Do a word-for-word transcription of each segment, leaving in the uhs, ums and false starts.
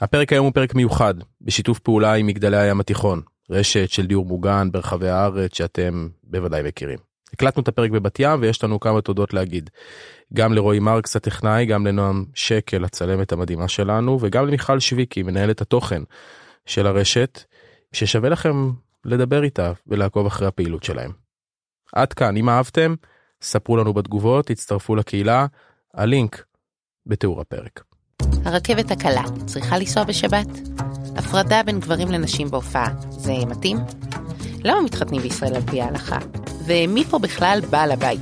הפרק היום הוא פרק מיוחד, בשיתוף פעולה עם מגדלי הים התיכון, רשת של דיור מוגן ברחבי הארץ שאתם בוודאי מכירים. הקלטנו את הפרק בבת ים ויש לנו כמה תודות להגיד. גם לרועי מרקס הטכנאי, גם לנועם שקל הצלמת המדהימה שלנו, וגם למיכל שוויקי, מנהלת התוכן של הרשת, ששווה לכם לדבר איתה ולעקוב אחרי הפעילות שלהם. עד כאן, אם אהבתם, ספרו לנו בתגובות, הצטרפו לקהילה, הלינק בתיאור הפרק. הרכבת הקלה צריכה לנסוע בשבת? הפרדה בין גברים לנשים בהופעה, זה מתאים? למה מתחתנים בישראל על פי ההלכה? ומי פה בכלל בעל הבית?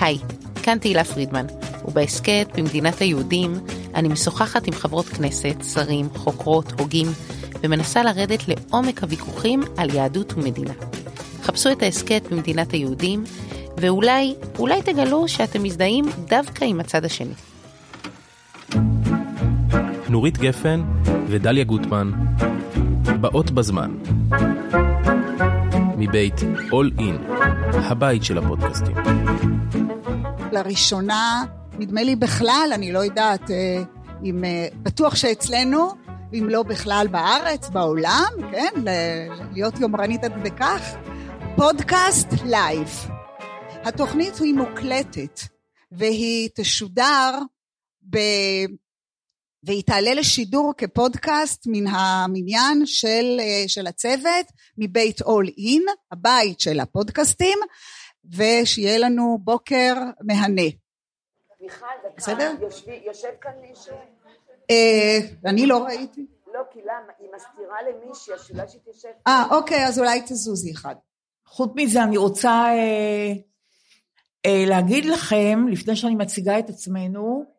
היי, כאן תהילה פרידמן, ובהסקט במדינת היהודים אני משוחחת עם חברות כנסת, שרים, חוקרות, הוגים, ומנסה לרדת לעומק הוויכוחים על יהדות ומדינה. חפשו את ההסקט במדינת היהודים, ואולי, אולי תגלו שאתם מזדהים דווקא עם הצד השני. נורית גפן ודליה גוטמן באות בזמן מבית All In, הבית של הפודקאסטים. לראשונה, נדמה לי בכלל, אני לא יודעת אם בטוח שאצלנו, אם לא בכלל בארץ, בעולם, כן, להיות יומרנית עד בכך, פודקאסט לייב. התוכנית היא מוקלטת והיא תשודר ב... והיא תעלה לשידור כפודקאסט מן המניין של, של הצוות, מבית All In, הבית של הפודקאסטים, ושיהיה לנו בוקר מהנה. מיכל, בסדר? יושב כאן מישהו? אני לא ראיתי. לא, כי למה? היא מסתירה למישהו, שאולי שתישב. אה, אוקיי, אז אולי תזוזי אחד. חוץ מזה, אני רוצה להגיד לכם, לפני שאני מציגה את עצמנו,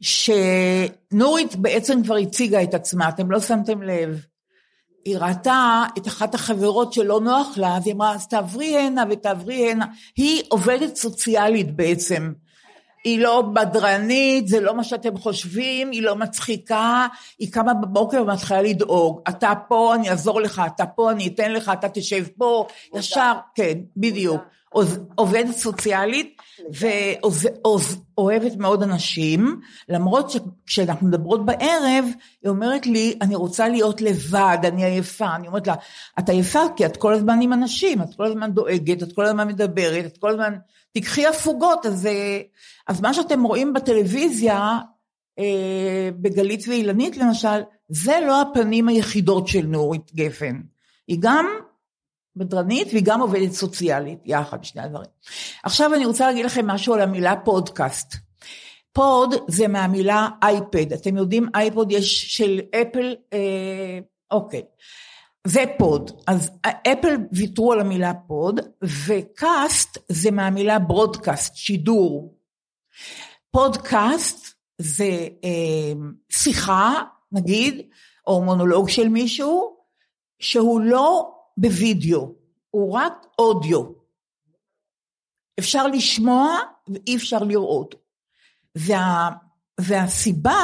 שנורית בעצם כבר הציגה את עצמה, אתם לא שמתם לב, היא ראתה את אחת החברות שלא נוח לה, אז היא אמרה, אז תעברי הנה ותעברי הנה, היא עובדת סוציאלית בעצם, היא לא בדרנית, זה לא מה שאתם חושבים, היא לא מצחיקה, היא קמה בבוקר ומתחילה לדאוג, אתה פה אני אעזור לך, אתה פה אני אתן לך, אתה תשב פה, ישר, כן, בדיוק, עובדת סוציאלית, ואוהבת מאוד אנשים, למרות שכשאנחנו מדברות בערב, היא אומרת לי, אני רוצה להיות לבד, אני עייפה, אני אומרת לה, את עייפה כי את כל הזמן עם אנשים, את כל הזמן דואגת, את כל הזמן מדברת, את כל הזמן, תקחי הפוגות, אז, אז מה שאתם רואים בטלוויזיה, בגלית ואילנית למשל, זה לא הפנים היחידות של נורית גפן, היא גם בדרנית והיא גם עובדת סוציאלית, יחד שני הדברים. עכשיו אני רוצה להגיד לכם משהו על המילה פודקאסט. פוד זה מהמילה אייפד, אתם יודעים אייפוד יש של אפל, אה, אוקיי, זה פוד, אז אפל ויתרו על המילה פוד, וקאסט זה מהמילה ברודקאסט, שידור. פודקאסט זה אה, שיחה, נגיד, או מונולוג של מישהו, שהוא לא בווידאו, הוא רק אודיו, אפשר לשמוע ואי אפשר לראות, וה, והסיבה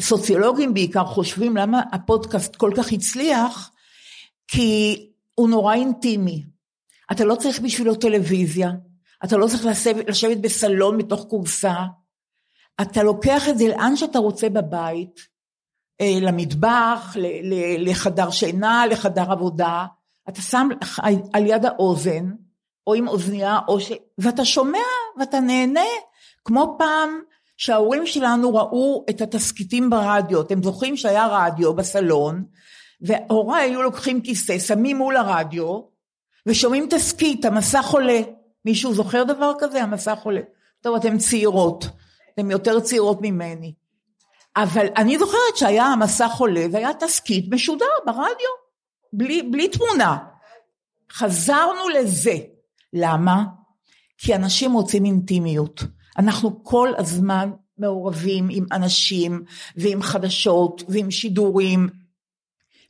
שסוציולוגים בעיקר חושבים למה הפודקאסט כל כך הצליח, כי הוא נורא אינטימי. אתה לא צריך בשבילו טלוויזיה, אתה לא צריך לשבת בסלון מתוך קורסה, אתה לוקח את זה לאן שאתה רוצה בבית, למטבח, לחדר שינה, לחדר עבודה, אתה שם על יד האוזן, או עם אוזניה, או ש... ואתה שומע, ואתה נהנה, כמו פעם שההורים שלנו ראו את התסקיטים ברדיו, אתם זוכרים שהיה רדיו בסלון, וההורי היו לוקחים כיסא, שמים מול הרדיו, ושומעים תסקיט, המסך עולה, מישהו זוכר דבר כזה? המסך עולה, טוב אתם צעירות, אתם יותר צעירות ממני, אבל אני זוכרת שהיה המסך עולה, והיה תסקיט משודר ברדיו, בלי, בלי תמונה, חזרנו לזה, למה? כי אנשים רוצים אינטימיות, אנחנו כל הזמן מעורבים עם אנשים, ועם חדשות, ועם שידורים,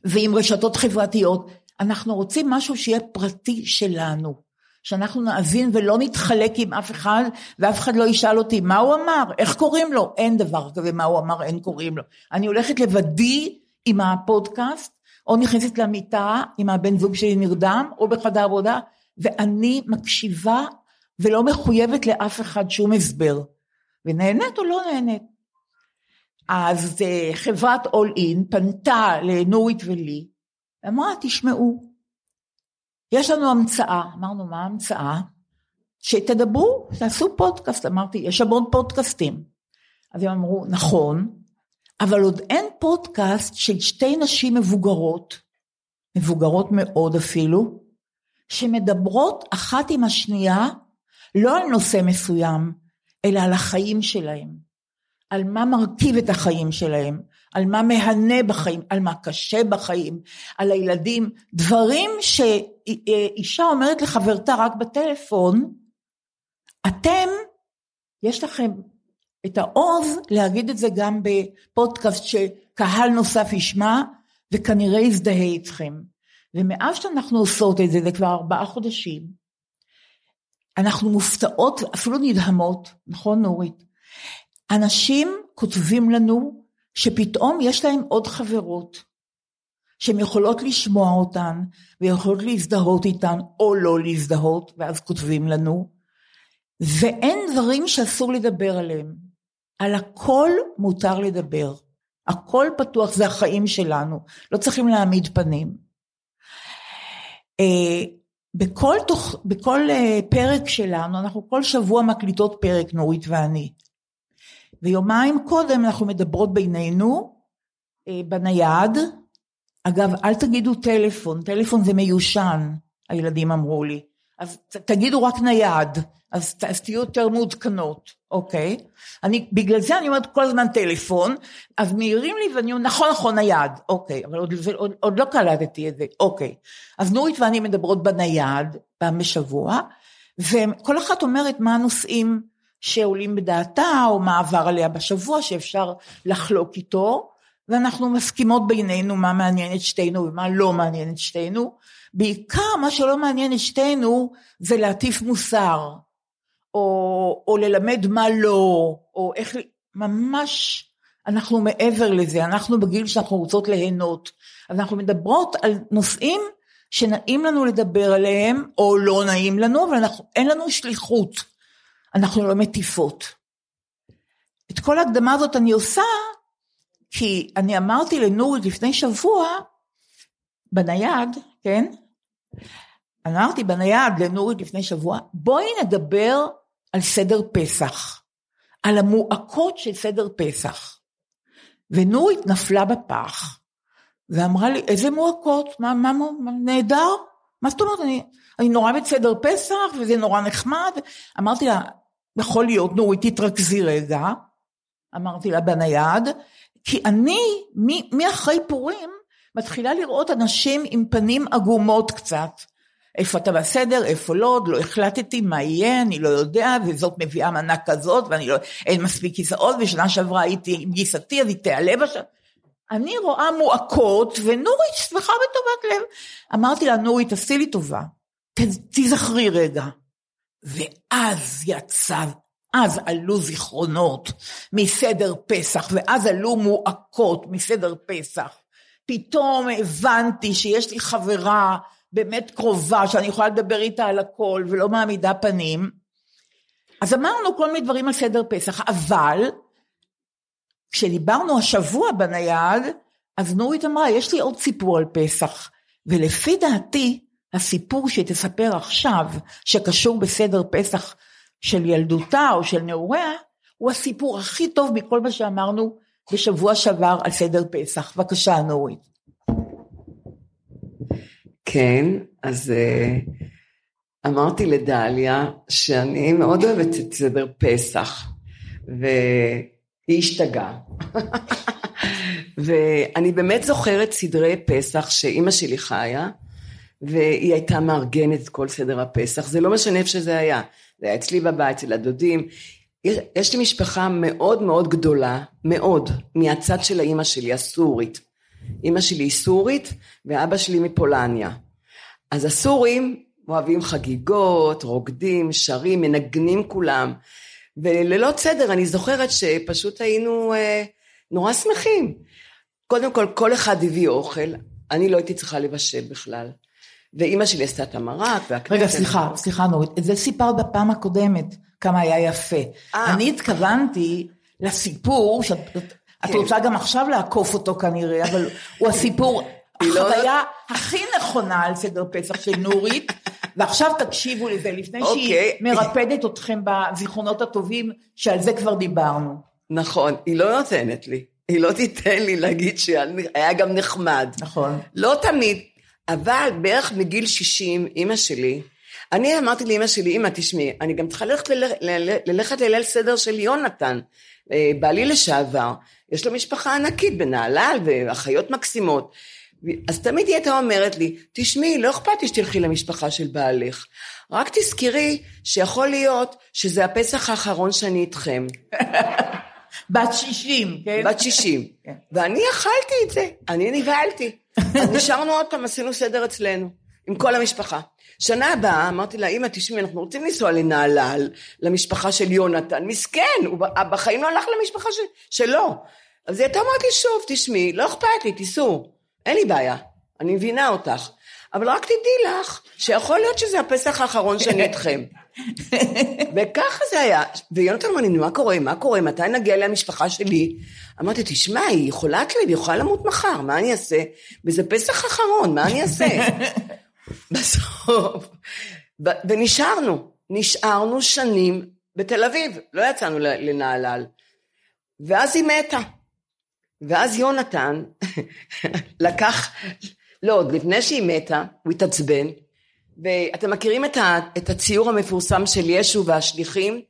ועם רשתות חברתיות, אנחנו רוצים משהו שיהיה פרטי שלנו, שאנחנו נאזין ולא נתחלק עם אף אחד, ואף אחד לא ישאל אותי מה הוא אמר, איך קוראים לו, אין דבר כזה מה הוא אמר, אין קוראים לו, אני הולכת לבדי עם הפודקאסט, או נכנסת למיטה עם הבן זוג שלי נרדם, או בחדר עבודה, ואני מקשיבה ולא מחויבת לאף אחד שום הסבר, ונהנית או לא נהנית. אז חברת All In פנתה לנורית ולי, אמרה תשמעו, יש לנו המצאה, אמרנו מה המצאה? שתדברו, תעשו פודקאסט, אמרתי יש המון פודקאסטים, אז הם אמרו נכון, אבל עוד אין פודקאסט של שתי נשים מבוגרות, מבוגרות מאוד אפילו, שמדברות אחת עם השנייה, לא על נושא מסוים, אלא על החיים שלהם, על מה מרכיב את החיים שלהם, על מה מהנה בחיים, על מה קשה בחיים, על הילדים, דברים שאישה אומרת לחברתה רק בטלפון, אתם, יש לכם את העוז להגיד את זה גם בפודקאסט שקהל נוסף ישמע, וכנראה יזדהה איתכם. ומאז שאנחנו עושות את זה, זה כבר ארבעה חודשים, אנחנו מופתעות, אפילו נדהמות, נכון נורית? אנשים כותבים לנו, שפתאום יש להם עוד חברות, שהן יכולות לשמוע אותן, ויכולות להזדהות איתן, או לא להזדהות, ואז כותבים לנו, ואין דברים שאסור לדבר עליהם, על הכל מותר לדבר, הכל פתוח, זה החיים שלנו, לא צריכים להעמיד פנים, בכל, תוך, בכל פרק שלנו, אנחנו כל שבוע מקליטות פרק, נורית ואני, ויומיים קודם אנחנו מדברות בינינו, בנייד, אגב אל תגידו טלפון, טלפון זה מיושן, הילדים אמרו לי, אז תגידו רק נייד, אז, אז תהיו יותר מעודכנות, אוקיי, אני, בגלל זה אני אומרת כל הזמן טלפון, אז מעירים לי ואני אומרת, נכון נכון נייד, אוקיי, אבל עוד, עוד, עוד לא קלטתי את זה, אוקיי, אז נורית ואני מדברות בנייד, פעם בשבוע, וכל אחת אומרת מה הנושאים שעולים בדעתה, או מה עבר עליה בשבוע, שאפשר לחלוק איתו, ואנחנו מסכימות בינינו, מה מעניין את שתינו, ומה לא מעניין את שתינו, בעיקר מה שלא מעניין את שתינו, זה להטיף מוסר, או, או ללמד מה לא, או איך, ממש, אנחנו מעבר לזה, אנחנו בגיל שאנחנו רוצות ליהנות, אז אנחנו מדברות על נושאים, שנעים לנו לדבר עליהם, או לא נעים לנו, אבל אנחנו, אין לנו שליחות, אנחנו לא מטיפות. את כל ההקדמה הזאת אני עושה, כי אני אמרתי לנורית לפני שבוע, בנייד, כן? אמרתי בנייד לנורית לפני שבוע, בואי נדבר על סדר פסח, על המועקות של סדר פסח, ונורית נפלה בפח, ואמרה לי, איזה מועקות? מה, מה, מה נהדר? מה זאת אומרת? אני, אני נורא בסדר פסח, וזה נורא נחמד, אמרתי לה, יכול להיות נורית תתרכזי רגע, אמרתי לה בנייד, כי אני, מאחרי פורים, מתחילה לראות אנשים עם פנים עגומות קצת, איפה אתה בסדר, איפה לא, לא החלטתי מה יהיה, אני לא יודע, וזאת מביאה מנה כזאת, ואני לא, אין מספיק כיסאות, ושנה שעברה הייתי עם גיסתי, אז היא תיעלב השם, אני רואה מועקות, ונורית שמחה בטובת לב, אמרתי לה, נורית, תעשי לי טובה, ת, תזכרי רגע, ואז יצא אז עלו זיכרונות מסדר פסח, ואז עלו מועקות מסדר פסח. פתאום הבנתי שיש לי חברה באמת קרובה, שאני יכולה לדבר איתה על הכל, ולא מעמידה פנים. אז אמרנו כל מיני דברים על סדר פסח, אבל כשדיברנו השבוע בנייד, אז נורית אמרה, יש לי עוד סיפור על פסח, ולפי דעתי, הסיפור שתספר עכשיו, שקשור בסדר פסח של ילדותה או של נעוריה, הוא הסיפור הכי טוב מכל מה שאמרנו בשבוע שעבר על סדר פסח. בבקשה נורית. כן, אז אמרתי לדליה שאני מאוד אוהבת את סדר פסח, והיא השתגעה. ואני באמת זוכרת סדרי פסח שאימא שלי חיה, והיא הייתה מארגנת כל סדר הפסח, זה לא משנה איפה שזה היה, זה היה אצלי בבית, אצל הדודים, יש לי משפחה מאוד מאוד גדולה, מאוד, מהצד של האימא שלי, הסורית, אימא שלי היא סורית, ואבא שלי מפולניה, אז הסורים אוהבים חגיגות, רוקדים, שרים, מנגנים כולם, וללא סדר אני זוכרת שפשוט היינו אה, נורא שמחים, קודם כל כל אחד הביא אוכל, אני לא הייתי צריכה לבשל בכלל, ואימא שלי עשתה את המרק. רגע, סליחה, סליחה נורית, את זה סיפרת בפעם הקודמת, כמה היה יפה. אני התכוונתי לסיפור, שאת רוצה גם עכשיו לעקוף אותו כנראה, אבל הוא הסיפור, החוויה הכי נכונה על סדר פסח של נורית, ועכשיו תקשיבו לזה, לפני שהיא מרפדת אתכם בזיכרונות הטובים, שעל זה כבר דיברנו. נכון, היא לא נותנת לי, היא לא תיתן לי להגיד שהיה גם נחמד. נכון. לא תמיד. אבל בערך מגיל שישים, אמא שלי, אני אמרתי לאמא שלי, אמא תשמעי, אני גם צריכה ללכת, ללכת, ללכת לליל סדר של יונתן, בעלי לשעבר, יש לו משפחה ענקית בנהלל ואחיות מקסימות, אז תמיד היא הייתה אומרת לי, תשמעי, לא אכפת שתלכי למשפחה של בעלך, רק תזכרי שיכול להיות שזה הפסח האחרון שאני איתכם. בת שישים, כן? בת שישים, ואני אכלתי את זה, אני נבהלתי. אז נשארנו עוד פעם, עשינו סדר אצלנו, עם כל המשפחה. שנה הבאה, אמרתי לה, אמא, תשמעי, אנחנו רוצים לנסוע לנהלל, למשפחה של יונתן, מסכן, הוא בחיים לא הלך למשפחה שלו. אז היא הייתה אומרת לי, שוב, תשמעי, לא אכפת לי, תיסעו, אין לי בעיה, אני מבינה אותך. אבל רק תדעי לך, שיכול להיות שזה הפסח האחרון שאני איתכם. וככה זה היה, ויונתן אמר לי, מה קורה, מה קורה, מתי נגיע למשפחה שלי? אמרתי, תשמע, היא יכולה כלב, היא יכולה למות מחר, מה אני אעשה? וזה פסח אחרון, מה אני אעשה? בסוף, ונשארנו, נשארנו שנים בתל אביב, לא יצאנו לנהלל, ואז היא מתה, ואז יונתן לקח, לא, עוד לפני שהיא מתה, הוא התעצבן, ואתם מכירים את, ה, את הציור המפורסם של ישו והשליחים,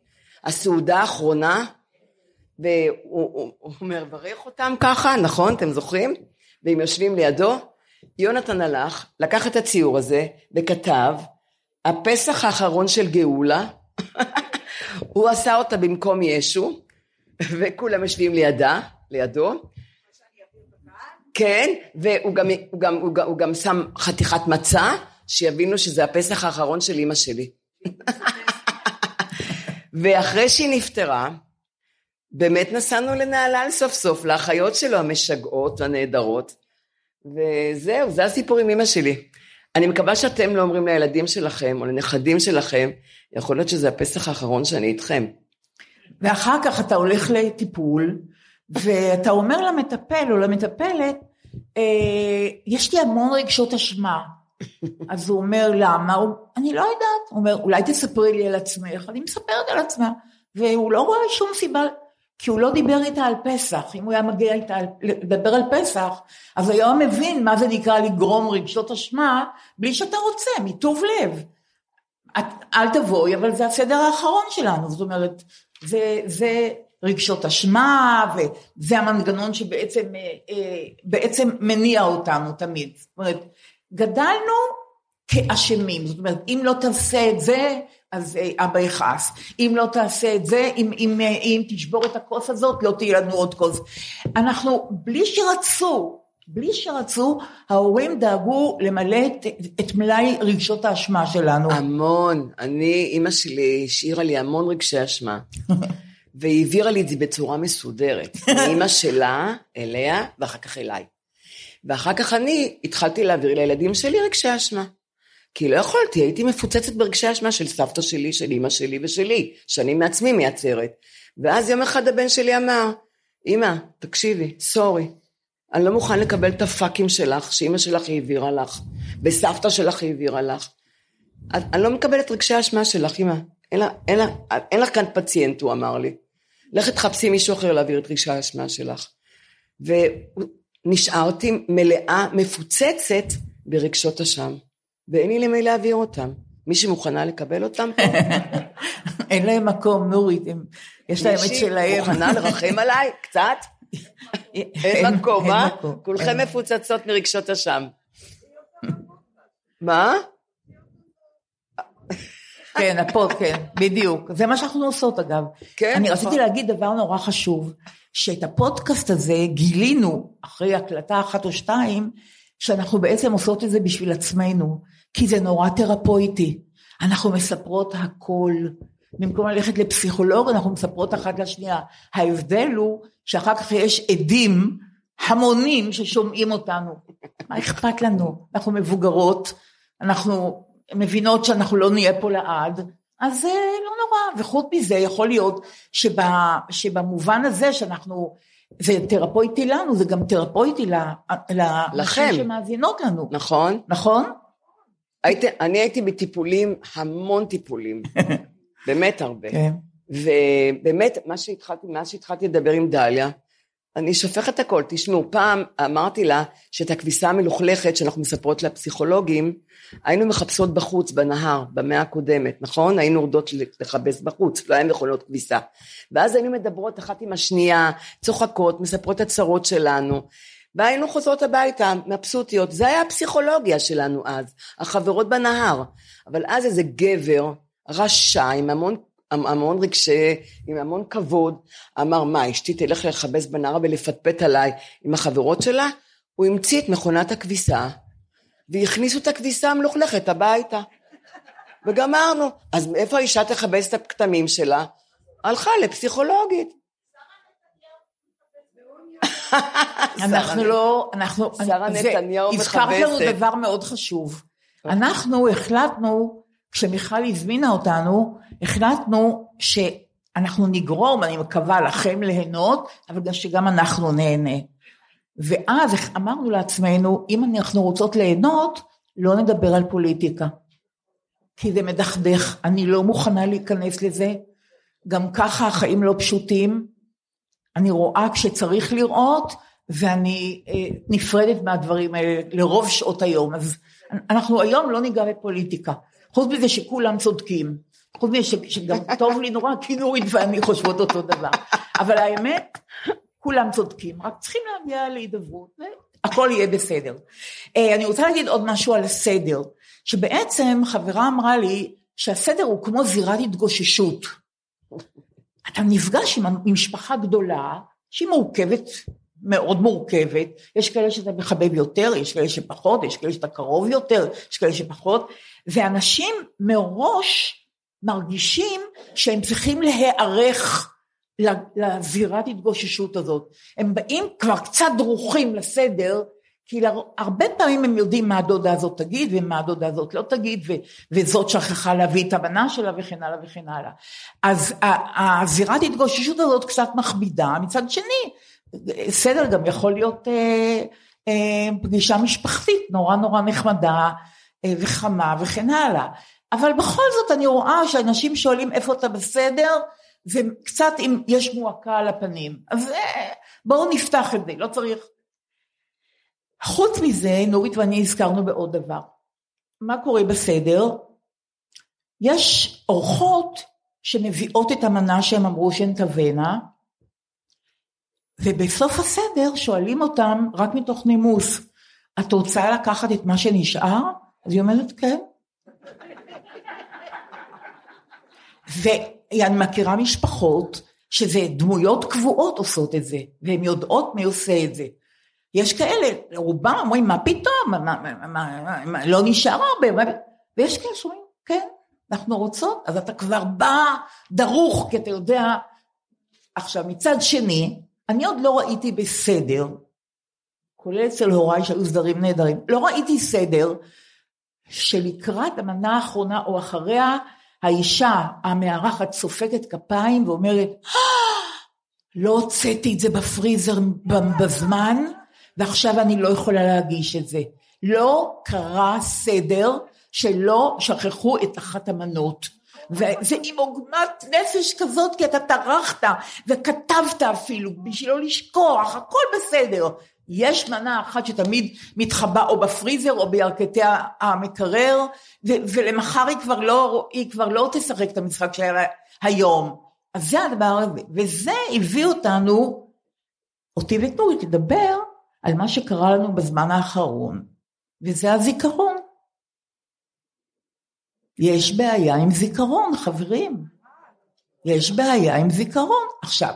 הסעודה האחרונה, והוא אומר, ברך אותם ככה, נכון, אתם זוכרים? והם יושבים לידו, יונתן הלך, לקח את הציור הזה, וכתב, הפסח האחרון של גאולה, הוא עשה אותה במקום ישו, וכולם יושבים לידה, לידו, כן, והוא גם, הוא גם, הוא גם, הוא גם שם חתיכת מצה, שיבינו שזה הפסח האחרון של אמא שלי. ואחרי שהיא נפטרה, באמת נסענו לנהלל סוף סוף, לאחיות שלו המשגעות והנהדרות, וזהו, זה הסיפור עם אמא שלי. אני מקווה שאתם לא אומרים לילדים שלכם, או לנכדים שלכם, יכול להיות שזה הפסח האחרון שאני איתכם. ואחר כך אתה הולך לטיפול, ואתה אומר למטפל או למטפלת, יש לי המון רגשות אשמה, אז הוא אומר למה, אני לא יודעת, הוא אומר אולי תספרי לי על עצמך, אני מספרת על עצמה, והוא לא רואה שום סיבה, כי הוא לא דיבר איתה על פסח, אם הוא היה מגיע איתה לדבר על פסח, אז היום מבין מה זה נקרא לגרום רגשות אשמה, בלי שאתה רוצה, מטוב לב, את, אל תבואי, אבל זה הסדר האחרון שלנו, זאת אומרת, זה, זה רגשות אשמה, וזה המנגנון שבעצם בעצם מניע אותנו תמיד, זאת אומרת, גדלנו כאשמים, זאת אומרת, אם לא תעשה את זה, אז אבא יכעס, אם לא תעשה את זה, אם, אם, אם תשבור את הכוס הזאת, לא תהיה לנו עוד כוס. אנחנו, בלי שרצו, בלי שרצו, ההורים דאגו למלא את, את מלאי רגשות האשמה שלנו. המון, אני, אמא שלי השאירה לי המון רגשי אשמה, והיא העבירה לי את זה בצורה מסודרת, מאמא שלה, אליה, ואחר כך אליי. ואחר כך אני התחלתי להעביר לילדים שלי רגשי אשמה, כי לא יכולתי, הייתי מפוצצת ברגשי אשמה של סבתא שלי, של אמא שלי ושלי, שאני מעצמי מייצרת. ואז יום אחד הבן שלי אמר, אמא, תקשיבי, סורי, אני לא מוכן לקבל את הפאקים שלך, שאמא שלך היא העבירה לך, בסבתא שלך היא העבירה לך. אני לא מקבלת רגשי האשמה שלך, אמא. אין לה, אין לה, אין לך כאן פציינט, הוא אמר לי. לכת חפשי מישהו אחר להעביר את רגשי האשמה שלך. ונשארתי מלאה, מפוצצת ברגשות אשם. ואין לי למי להעביר אותם. מי שמוכנה לקבל אותם? אין להם מקום, נורית. יש להם את שלהם. מוכנה לרחם עליי קצת? אין מקום, מה? כולכם מפוצצות מרגשות אשם. מה? כן, הפוד, כן, בדיוק. זה מה שאנחנו עושות, אגב. אני רציתי להגיד דבר נורא חשוב, שאת הפודקאסט הזה גילינו, אחרי הקלטה אחת או שתיים, שאנחנו בעצם עושות את זה בשביל עצמנו, כי זה נורא תרפויטי. אנחנו מספרות הכל. במקום ללכת לפסיכולוג, אנחנו מספרות אחת לשנייה. ההבדל הוא שאחר כך יש עדים, המונים ששומעים אותנו. מה אכפת לנו? אנחנו מבוגרות, אנחנו מבינות שאנחנו לא נהיה פה לעד, אז זה לא נורא. וחוץ מזה יכול להיות שבמובן הזה שאנחנו, זה תרפויטי לנו, זה גם תרפויטי לאנשים שמאזינות לנו. נכון. נכון? אני הייתי בטיפולים, המון טיפולים, באמת הרבה, ובאמת מה שהתחלתי, מה שהתחלתי לדבר עם דליה, אני שופכת הכל, תשמעו, פעם אמרתי לה, שאת הכביסה המלוכלכת, שאנחנו מספרות לפסיכולוגים, היינו מחפשות בחוץ, בנהר, במאה הקודמת, נכון? היינו יורדות לחפש בחוץ, לא היינו יכולות כביסה, ואז היינו מדברות אחת עם השנייה, צוחקות, מספרות הצרות שלנו, והיינו חוזרות הביתה, מבסוטיות, זה היה הפסיכולוגיה שלנו אז, החברות בנהר, אבל אז איזה גבר, רשע, עם המון, המון רגשי, עם המון כבוד, אמר, מה, אשתי תלך לחבס בנהר ולפטפט עליי עם החברות שלה? הוא המציא את מכונת הכביסה, והכניסו את הכביסה המלוכלכת הביתה, וגמרנו, אז איפה האישה תחבס את הכתמים שלה? הלכה לפסיכולוגית, אנחנו לא, אנחנו, הזכרת לנו דבר מאוד חשוב, אנחנו החלטנו, כשמיכל הזמינה אותנו, החלטנו שאנחנו נגרום, אני מקווה לכם ליהנות, אבל גם שגם אנחנו נהנה, ואז אמרנו לעצמנו, אם אנחנו רוצות ליהנות, לא נדבר על פוליטיקה, כי זה מדחדך, אני לא מוכנה להיכנס לזה, גם ככה החיים לא פשוטים, אני רואה כשצריך לראות, ואני אה, נפרדת מהדברים האלה לרוב שעות היום, אז אנחנו היום לא ניגע בפוליטיקה, חוץ בזה שכולם צודקים, חוץ בזה ש, שגם טוב לי נורא, כי נורית ואני חושבות אותו דבר, אבל האמת, כולם צודקים, רק צריכים להגיע להידברות, והכל יהיה בסדר. אה, אני רוצה להגיד עוד משהו על הסדר, שבעצם חברה אמרה לי, שהסדר הוא כמו זירת התגוששות, אתה נפגש עם משפחה גדולה, שהיא מורכבת, מאוד מורכבת, יש כאלה שאתה מחבב יותר, יש כאלה שפחות, יש כאלה שאתה קרוב יותר, יש כאלה שפחות, ואנשים מראש מרגישים שהם צריכים להיערך לזירת התגוששות הזאת, הם באים כבר קצת דרוכים לסדר, כי הרבה פעמים הם יודעים מה הדודה הזאת תגיד, ומה הדודה הזאת לא תגיד, ו- וזאת שכחה להביא את הבנה שלה, וכן הלאה וכן הלאה. אז הזירת התגוששות הזאת קצת מכבידה, מצד שני, סדר גם יכול להיות אה, אה, פגישה משפחתית, נורא נורא נחמדה, אה, וחמה וכן הלאה. אבל בכל זאת אני רואה שאנשים שואלים איפה אתה בסדר, וקצת אם יש מועקה על הפנים. אז אה, בואו נפתח את זה, לא צריך... חוץ מזה, נורית ואני הזכרנו בעוד דבר. מה קורה בסדר? יש אורחות שמביאות את המנה שהם אמרו שהן תבנה, ובסוף הסדר שואלים אותם רק מתוך נימוס, את רוצה לקחת את מה שנשאר? אז היא אומרת כן. ואני מכירה משפחות שזה דמויות קבועות עושות את זה, והן יודעות מי עושה את זה. יש כאלה, רובם אומרים, מה פתאום, לא נשאר הרבה, ויש כאלה שאומרים, כן, אנחנו רוצות, אז אתה כבר בא דרוך, כי אתה יודע, עכשיו מצד שני, אני עוד לא ראיתי בסדר, כולל אצל הוריי שהיו סדרים נהדרים, לא ראיתי סדר, שלקראת המנה האחרונה או אחריה, האישה המארחת סופקת כפיים ואומרת, לא הוצאתי את זה בפריזר בזמן, ועכשיו אני לא יכולה להגיש את זה. לא קרה סדר שלא שכחו את אחת המנות. וזה עם עוגמת נפש כזאת, כי אתה טרחת וכתבת אפילו, בשביל לא לשכוח, הכל בסדר. יש מנה אחת שתמיד מתחבא או בפריזר או בירכתי המקרר, ולמחר היא כבר לא, היא כבר לא תשחק את המשחק שהיה לה היום. אז זה הדבר הזה, וזה הביא אותנו, אותי ותנורית, לדבר על מה שקרה לנו בזמן האחרון, וזה הזיכרון. יש בעיה עם זיכרון, חברים. יש בעיה עם זיכרון. עכשיו,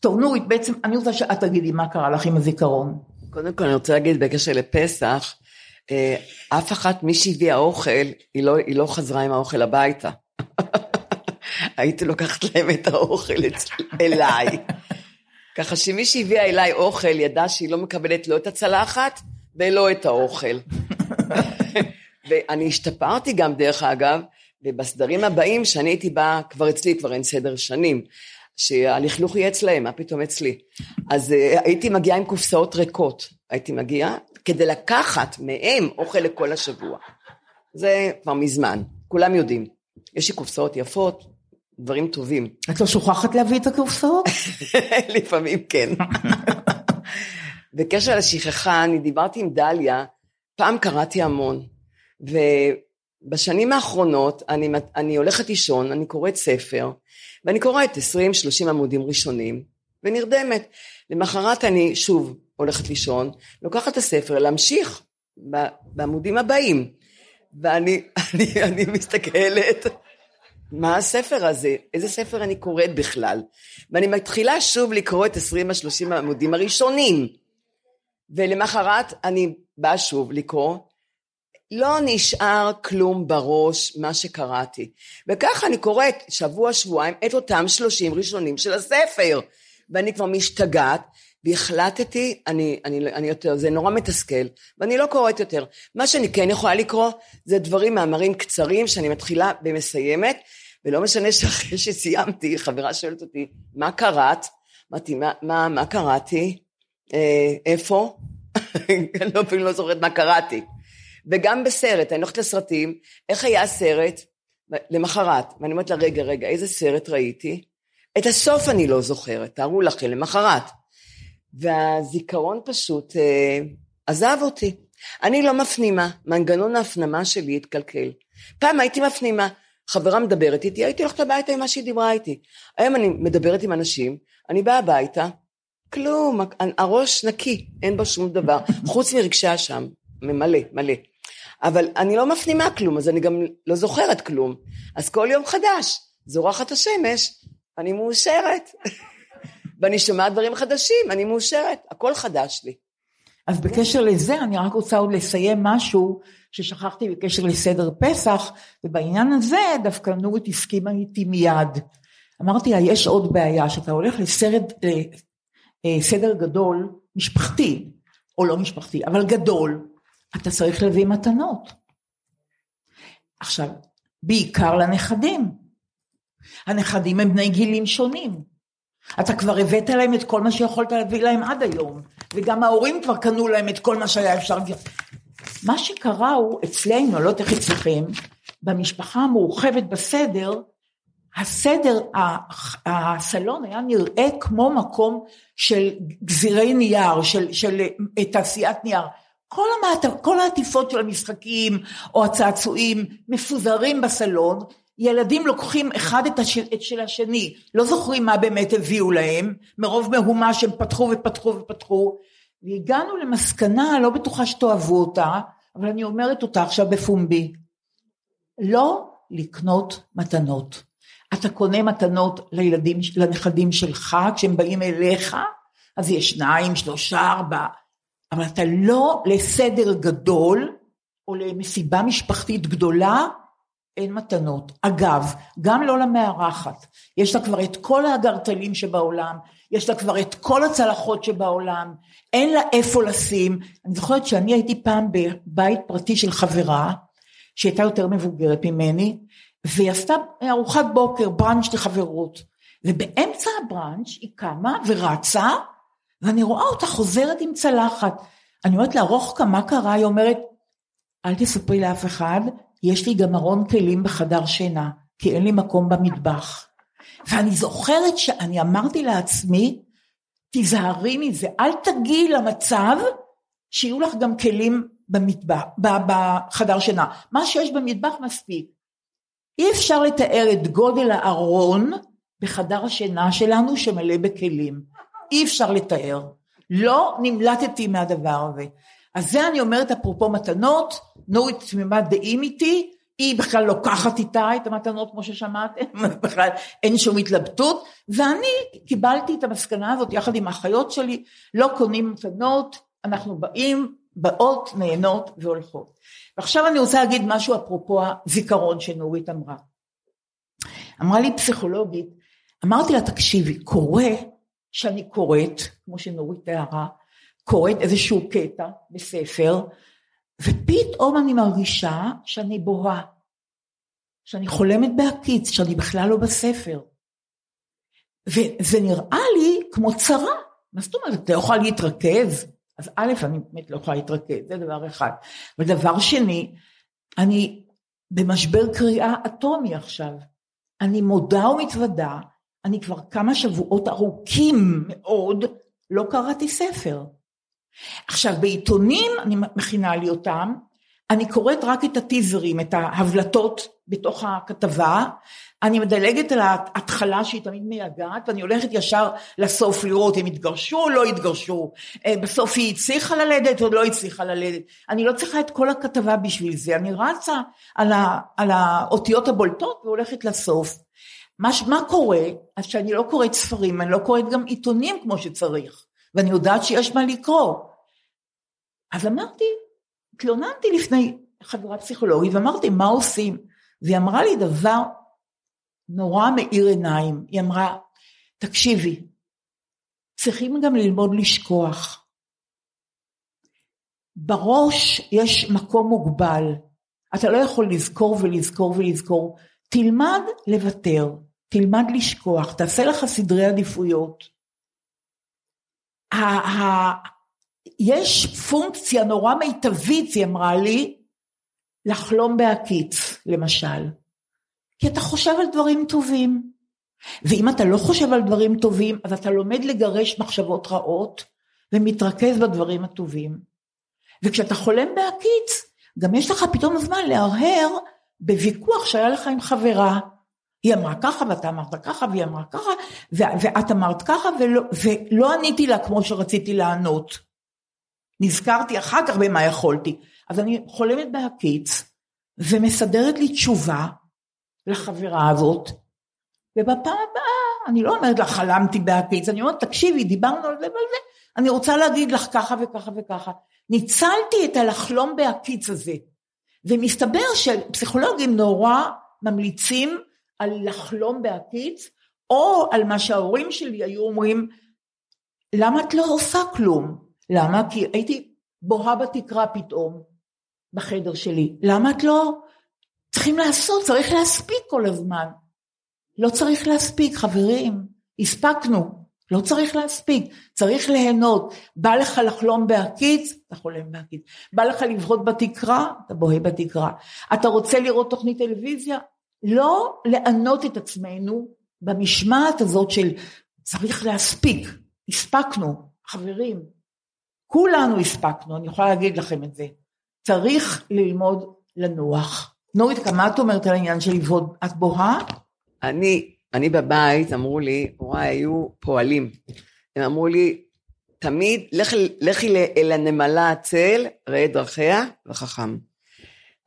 טוב, נורית, בעצם אני רוצה שאת תגידי מה קרה לך עם הזיכרון. קודם כל אני רוצה להגיד בקשר לפסח, אף אחת מי שהביאה אוכל, היא לא, היא לא חזרה עם האוכל הביתה. הייתי לוקחת להם את האוכל אליי. ככה שמי שהביאה אליי אוכל, ידע שהיא לא מקבלת לא את הצלחת, ולא את האוכל. ואני השתפרתי גם דרך אגב, ובסדרים הבאים שאני הייתי באה, כבר אצלי, כבר אין סדר שנים, שהלכלוך יהיה אצלהם, מה פתאום אצלי. אז הייתי מגיעה עם קופסאות ריקות, הייתי מגיעה כדי לקחת מהם אוכל לכל השבוע. זה כבר מזמן, כולם יודעים. יש לי קופסאות יפות, דברים טובים. את לא שוכחת להביא את הקופסאות? לפעמים כן. בקשר לשכחה, אני דיברתי עם דליה, פעם קראתי המון, ובשנים האחרונות אני, אני הולכת לישון, אני קוראת ספר, ואני קוראת עשרים שלושים עמודים ראשונים, ונרדמת. למחרת אני שוב הולכת לישון, לוקחת את הספר להמשיך בעמודים הבאים, ואני אני, אני מסתכלת, מה הספר הזה? איזה ספר אני קוראת בכלל? ואני מתחילה שוב לקרוא את עשרים שלושים העמודים הראשונים, ולמחרת אני באה שוב לקרוא, לא נשאר כלום בראש מה שקראתי, וככה אני קוראת שבוע שבועיים את אותם שלושים ראשונים של הספר, ואני כבר משתגעת, והחלטתי, אני, אני, אני יותר, זה נורא מתסכל, ואני לא קוראת יותר. מה שאני כן יכולה לקרוא, זה דברים, מאמרים קצרים, שאני מתחילה במסיימת, ולא משנה שאחרי שסיימתי, חברה שואלת אותי, מה קראת? אמרתי, מה, מה, מה קראתי? אה, איפה? אני לא, לא זוכרת מה קראתי. וגם בסרט, אני הולכת לסרטים, איך היה הסרט? למחרת, ואני אומרת לה, רגע, רגע, איזה סרט ראיתי? את הסוף אני לא זוכרת, תארו לכם, למחרת. והזיכרון פשוט אה, עזב אותי. אני לא מפנימה, מנגנון ההפנמה שלי התקלקל. פעם הייתי מפנימה, חברה מדברת איתי, הייתי הולכת הביתה עם מה שהיא דיברה איתי. היום אני מדברת עם אנשים, אני באה הביתה, כלום, הראש נקי, אין בו שום דבר, חוץ מרגשי השם, ממלא, מלא. אבל אני לא מפנימה כלום, אז אני גם לא זוכרת כלום. אז כל יום חדש, זורחת השמש, אני מאושרת. ואני שומעת דברים חדשים, אני מאושרת, הכל חדש לי. אז בקשר לזה, אני רק רוצה עוד לסיים משהו, ששכחתי בקשר לסדר פסח, ובעניין הזה דווקא נורית הסכימה איתי מיד. אמרתי לה, יש עוד בעיה, שאתה הולך לסרט, לסדר גדול, משפחתי, או לא משפחתי, אבל גדול, אתה צריך להביא מתנות. עכשיו, בעיקר לנכדים. הנכדים הם בני גילים שונים. אתה כבר הבאת להם את כל מה שיכולת להביא להם עד היום, וגם ההורים כבר קנו להם את כל מה שהיה אפשר. מה שקרה הוא, אצלנו, לא תכף אצלכם, במשפחה המורחבת בסדר, הסדר, הסלון היה נראה כמו מקום של גזירי נייר, של, של תעשיית נייר. כל, המעט, כל העטיפות של המשחקים או הצעצועים מפוזרים בסלון, ילדים לוקחים אחד את, הש... את של השני, לא זוכרים מה באמת הביאו להם, מרוב מהומה שהם פתחו ופתחו ופתחו, והגענו למסקנה, לא בטוחה שתאהבו אותה, אבל אני אומרת אותה עכשיו בפומבי, לא לקנות מתנות, אתה קונה מתנות לילדים, לנכדים שלך, כשהם באים אליך, אז יש שניים, שלושה, ארבע, אבל אתה לא לסדר גדול, או למסיבה משפחתית גדולה, אין מתנות. אגב, גם לא למערכת. יש לה כבר את כל הגרטלים שבעולם, יש לה כבר את כל הצלחות שבעולם, אין לה איפה לשים. אני זוכרת שאני הייתי פעם בבית פרטי של חברה, שהייתה יותר מבוגרת ממני, והיא עשתה ארוחת בוקר, ברנץ' לחברות, ובאמצע הברנץ' היא קמה ורצה, ואני רואה אותה חוזרת עם צלחת. אני אומרת לה, רוחקה, מה קרה? היא אומרת, אל תספרי לאף אחד, יש לי גם ארון כלים בחדר שינה, כי אין לי מקום במטבח. ואני זוכרת שאני אמרתי לעצמי, תיזהרי מזה, אל תגיעי למצב, שיהיו לך גם כלים במטבח, בחדר שינה. מה שיש במטבח מספיק. אי אפשר לתאר את גודל הארון, בחדר השינה שלנו, שמלא בכלים. אי אפשר לתאר. לא נמלטתי מהדבר הזה. אז זה אני אומרת, אפרופו מתנות, נורית תמימת דעים איתי, היא בכלל לוקחת איתה את המתנות, כמו ששמעתם, בכלל אין שום התלבטות, ואני קיבלתי את המסקנה הזאת, יחד עם האחיות שלי, לא קונים מתנות, אנחנו באים, באות, נהנות והולכות. ועכשיו אני רוצה להגיד משהו, אפרופו הזיכרון שנורית אמרה. אמרה לי פסיכולוגית, אמרתי לה, תקשיבי, קורא, שאני קוראת, כמו שנורית תיארה, קוראת איזשהו קטע בספר, ופתאום אני מרגישה שאני בוהה, שאני חולמת בהקיץ, שאני בכלל לא בספר. וזה נראה לי כמו צרה. מה זאת אומרת, אתה יכול להתרכז? אז א', אני באמת לא יכולה להתרכז, זה דבר אחד. ודבר שני, אני במשבר קריאה אטומי עכשיו. אני מודה ומתוודה, אני כבר כמה שבועות ארוכים מאוד, לא קראתי ספר. עכשיו, בעיתונים, אני מכינה לי אותם, אני קוראת רק את הטיזרים, את ההבלטות בתוך הכתבה, אני מדלגת על ההתחלה שהיא תמיד מייגעת, ואני הולכת ישר לסוף לראות, הם התגרשו או לא התגרשו, בסוף היא הצליחה ללדת או לא הצליחה ללדת, אני לא צריכה את כל הכתבה בשביל זה, אני רצה על, ה, על האותיות הבולטות והולכת לסוף. מה, מה קורה? אז שאני לא קוראת ספרים, אני לא קוראת גם עיתונים כמו שצריך, ואני יודעת שיש מה לקרוא. אז אמרתי, התלוננתי לפני חברה פסיכולוגית, ואמרתי, מה עושים? והיא אמרה לי דבר נורא מאיר עיניים. היא אמרה, תקשיבי, צריכים גם ללמוד לשכוח. בראש יש מקום מוגבל. אתה לא יכול לזכור ולזכור ולזכור. תלמד לוותר, תלמד לשכוח, תעשה לך סדרי עדיפויות. יש פונקציה נורא מיטבית, היא אמרה לי, לחלום בהקיץ, למשל. כי אתה חושב על דברים טובים. ואם אתה לא חושב על דברים טובים, אז אתה לומד לגרש מחשבות רעות, ומתרכז בדברים הטובים. וכשאתה חולם בהקיץ, גם יש לך פתאום זמן להרהר, בוויכוח שהיה לך עם חברה, היא אמרה ככה, ואתה אמרת ככה, והיא אמרה ככה, ואת אמרת ככה, ולא, ולא עניתי לה כמו שרציתי לענות. נזכרתי אחר כך במה יכולתי. אז אני חולמת בהקיץ, ומסדרת לי תשובה לחברה הזאת, ובפעם הבאה, אני לא אומרת לה, חלמתי בהקיץ, אני אומרת, תקשיבי, דיברנו על זה ועל זה, אני רוצה להגיד לך ככה וככה וככה. ניצלתי את הלחלום בהקיץ הזה, ומסתבר שפסיכולוגים נורא ממליצים על לחלום בהקיץ, או על מה שההורים שלי היו אומרים, למה את לא עושה כלום? למה? כי הייתי בוהה בתקרה פתאום, בחדר שלי. למה את לא? צריכים לעשות, צריך להספיק כל הזמן. לא צריך להספיק, חברים, הספקנו, לא צריך להספיק, צריך ליהנות. בא לך לחלום בהקיץ, אתה חולם בהקיץ. בא לך לבהות בתקרה, אתה בוהה בתקרה. אתה רוצה לראות תוכנית טלוויזיה? לא לענות את עצמנו במשמעת הזאת של צריך להספיק, הספקנו, חברים, כולנו הספקנו, אני יכולה להגיד לכם את זה, צריך ללמוד לנוח. נורית, כמה את אומרת על העניין של לבהות, את בוהה? אני, אני בבית, אמרו לי, וואי, היו פועלים, הם אמרו לי, תמיד, לכי, לכי אל הנמלה הצל, ראה דרכיה וחכם.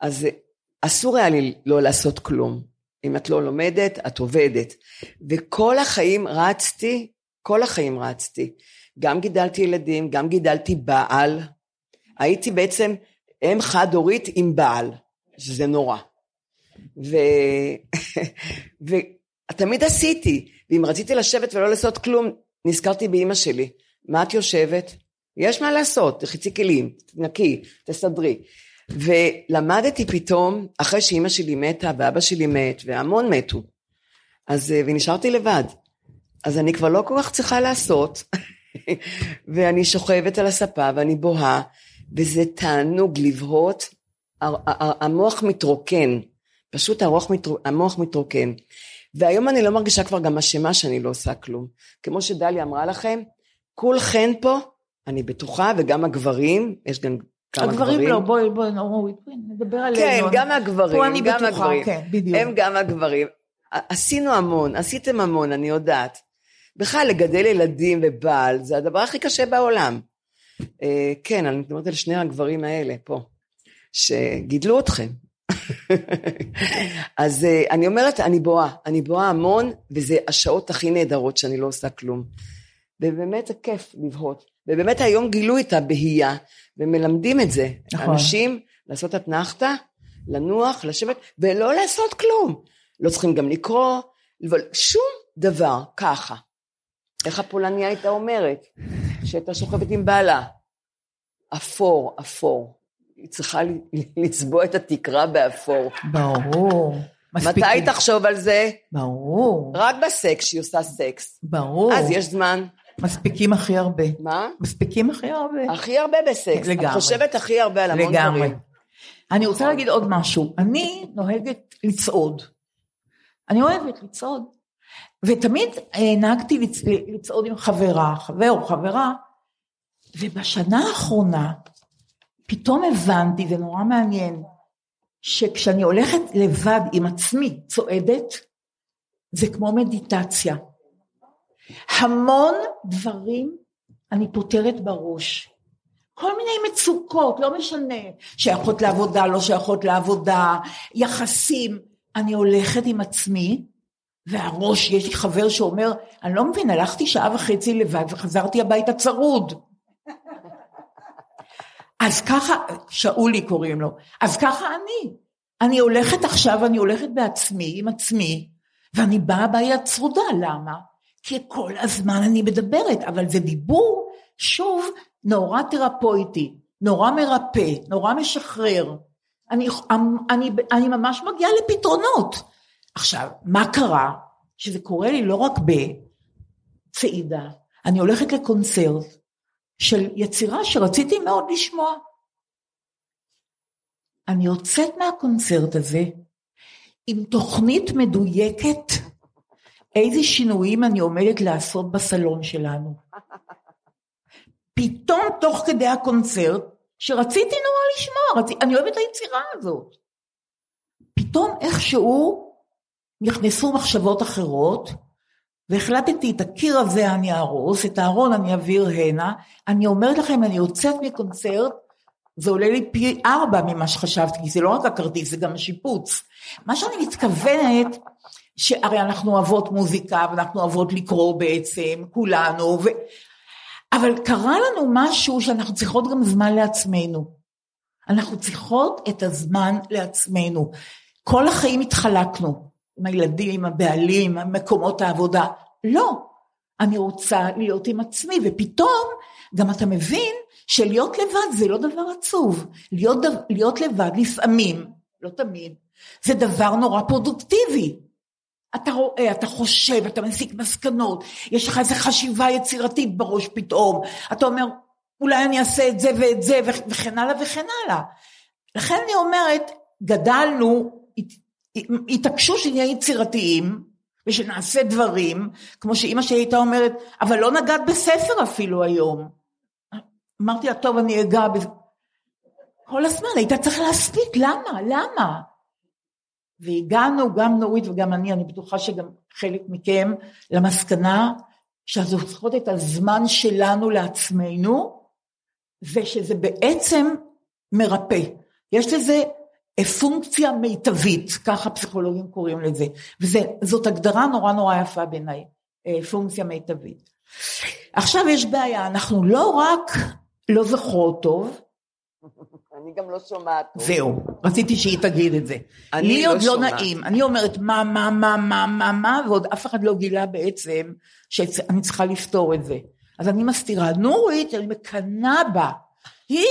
אז אסור היה לי לא לעשות כלום, אם את לא לומדת, את עובדת, וכל החיים רצתי, כל החיים רצתי, גם גידלתי ילדים, גם גידלתי בעל, הייתי בעצם אם חד-הורית עם בעל, שזה נורא. ו... ותמיד עשיתי, ואם רציתי לשבת ולא לעשות כלום, נזכרתי באמא שלי, מה את יושבת? יש מה לעשות, תחיצי כלים, תנקי, תסדרי. ולמדתי פתאום, אחרי שאמא שלי מתה, ואבא שלי מת, והמון מתו, אז, ונשארתי לבד, אז אני כבר לא כל כך צריכה לעשות, ואני שוכבת על הספה, ואני בוהה, וזה תענוג לבהות, המוח מתרוקן, פשוט המוח מתרוקן, והיום אני לא מרגישה כבר גם אשמה שאני לא עושה כלום, כמו שדליה אמרה לכם, כולכן פה, אני בטוחה, וגם הגברים, יש גם כמה גברים. הגברים לא, בואי, בואי, נורית, נדבר עליהם. כן, גם הגברים, פה אני בטוחה, כן, בדיוק. הם גם הגברים, עשינו המון, עשיתם המון, אני יודעת, בכלל לגדל ילדים ובעל, זה הדבר הכי קשה בעולם. כן, אני מתאמרת על שני הגברים האלה פה, שגידלו אתכם. אז אני אומרת, אני בואה, אני בואה המון, וזה השעות הכי נהדרות שאני לא עושה כלום. ובאמת הכיף לבהות, ובאמת היום גילו את הבהייה, ומלמדים את זה, אנשים לעשות התנחתה, לנוח, לשבת, ולא לעשות כלום. לא צריכים גם לקרוא, שום דבר, ככה. איך הפולניה הייתה אומרת, שאתה שוכבת עם בעלה, אפור, אפור, היא צריכה לצבוע את התקרה באפור. ברור. מתי תחשוב על זה? ברור. רק בסקס, שהיא עושה סקס. ברור. אז יש זמן. מספיקים הכי הרבה. מה? מספיקים הכי הרבה. הכי הרבה בסקס. לגמרי. את חושבת הכי הרבה על המון דברים. לגמרי. אני רוצה להגיד עוד משהו. אני נוהגת לצעוד. אני אוהבת לצעוד. ותמיד נהגתי לצ... לצעוד עם חברה, חבר או חברה, ובשנה האחרונה, פתאום הבנתי, זה נורא מעניין, שכשאני הולכת לבד עם עצמי צועדת, זה כמו מדיטציה. המון דברים אני פותרת בראש. כל מיני מצוקות, לא משנה, שייכות לעבודה, לא שייכות לעבודה, יחסים. אני הולכת עם עצמי, והראש, יש לי חבר שאומר, אני לא מבין, הלכתי שעה וחצי לבד, וחזרתי הביתה צרוד. אז ככה, שאולי קוראים לו, אז ככה אני, אני הולכת עכשיו, אני הולכת בעצמי, עם עצמי, ואני באה בעיה צרודה, למה? כי כל הזמן אני מדברת, אבל זה דיבור, שוב, נורא תרפויטי, נורא מרפא, נורא משחרר, אני, אני, אני ממש מגיעה לפתרונות. עכשיו, מה קרה? שזה קורה לי לא רק בצעידה, אני הולכת לקונצרט, של יצירה שרציתי מאוד לשמוע. אני יוצאת מהקונצרט הזה, עם תוכנית מדויקת, איזה שינויים אני עומדת לעשות בסלון שלנו. פתאום תוך כדי הקונצרט, שרציתי נורא לשמוע, רצ... אני אוהבת היצירה הזאת. פתאום איכשהו, נכנסו מחשבות אחרות, והחלטתי את הקיר הזה אני ארוס, את הארון אני אעביר הנה, אני אומרת לכם, אני יוצאת מקונצרט, זה עולה לי פי ארבע ממה שחשבתי, כי זה לא רק הכרטיס, זה גם השיפוץ. מה שאני מתכוונת, שהרי אנחנו אוהבות מוזיקה, ואנחנו אוהבות לקרוא בעצם, כולנו, ו... אבל קרה לנו משהו, שאנחנו צריכות גם זמן לעצמנו. אנחנו צריכות את הזמן לעצמנו. כל החיים התחלקנו, עם הילדים, הבעלים, מקומות העבודה, לא, אני רוצה להיות עם עצמי, ופתאום גם אתה מבין שלהיות לבד זה לא דבר עצוב, להיות, להיות לבד לפעמים, לא תמיד, זה דבר נורא פרודוקטיבי, אתה רואה, אתה חושב, אתה מסיק מסקנות, יש לך איזו חשיבה יצירתית בראש פתאום, אתה אומר אולי אני אעשה את זה ואת זה וכן הלאה וכן הלאה, לכן אני אומרת גדלנו, התעקשו שנהיה יצירתיים, ושנעשה דברים, כמו שאמא שלי הייתה אומרת, אבל לא נגעת בספר אפילו היום. אמרתי לה, טוב, אני אגע בזה. כל הזמן, הייתה צריך להספיק, למה? למה? והגענו, גם נורית וגם אני, אני בטוחה שגם חלק מכם, למסקנה, שאנחנו צריכות את הזמן שלנו לעצמנו, ושזה בעצם מרפא. יש לזה פונקציה מיטבית, ככה פסיכולוגים קוראים לזה, וזאת הגדרה נורא נורא יפה בעיניי, פונקציה מיטבית. עכשיו יש בעיה, אנחנו לא רק לא זוכרות טוב, אני גם לא שומעת. זהו, רציתי שהיא תגיד את זה. לי עוד לא נעים, אני אומרת מה, מה, מה, מה, מה, מה, ועוד אף אחד לא גילה בעצם שאני צריכה לפתור את זה. אז אני מסתירה, נורית, אני מקנה בה, היא,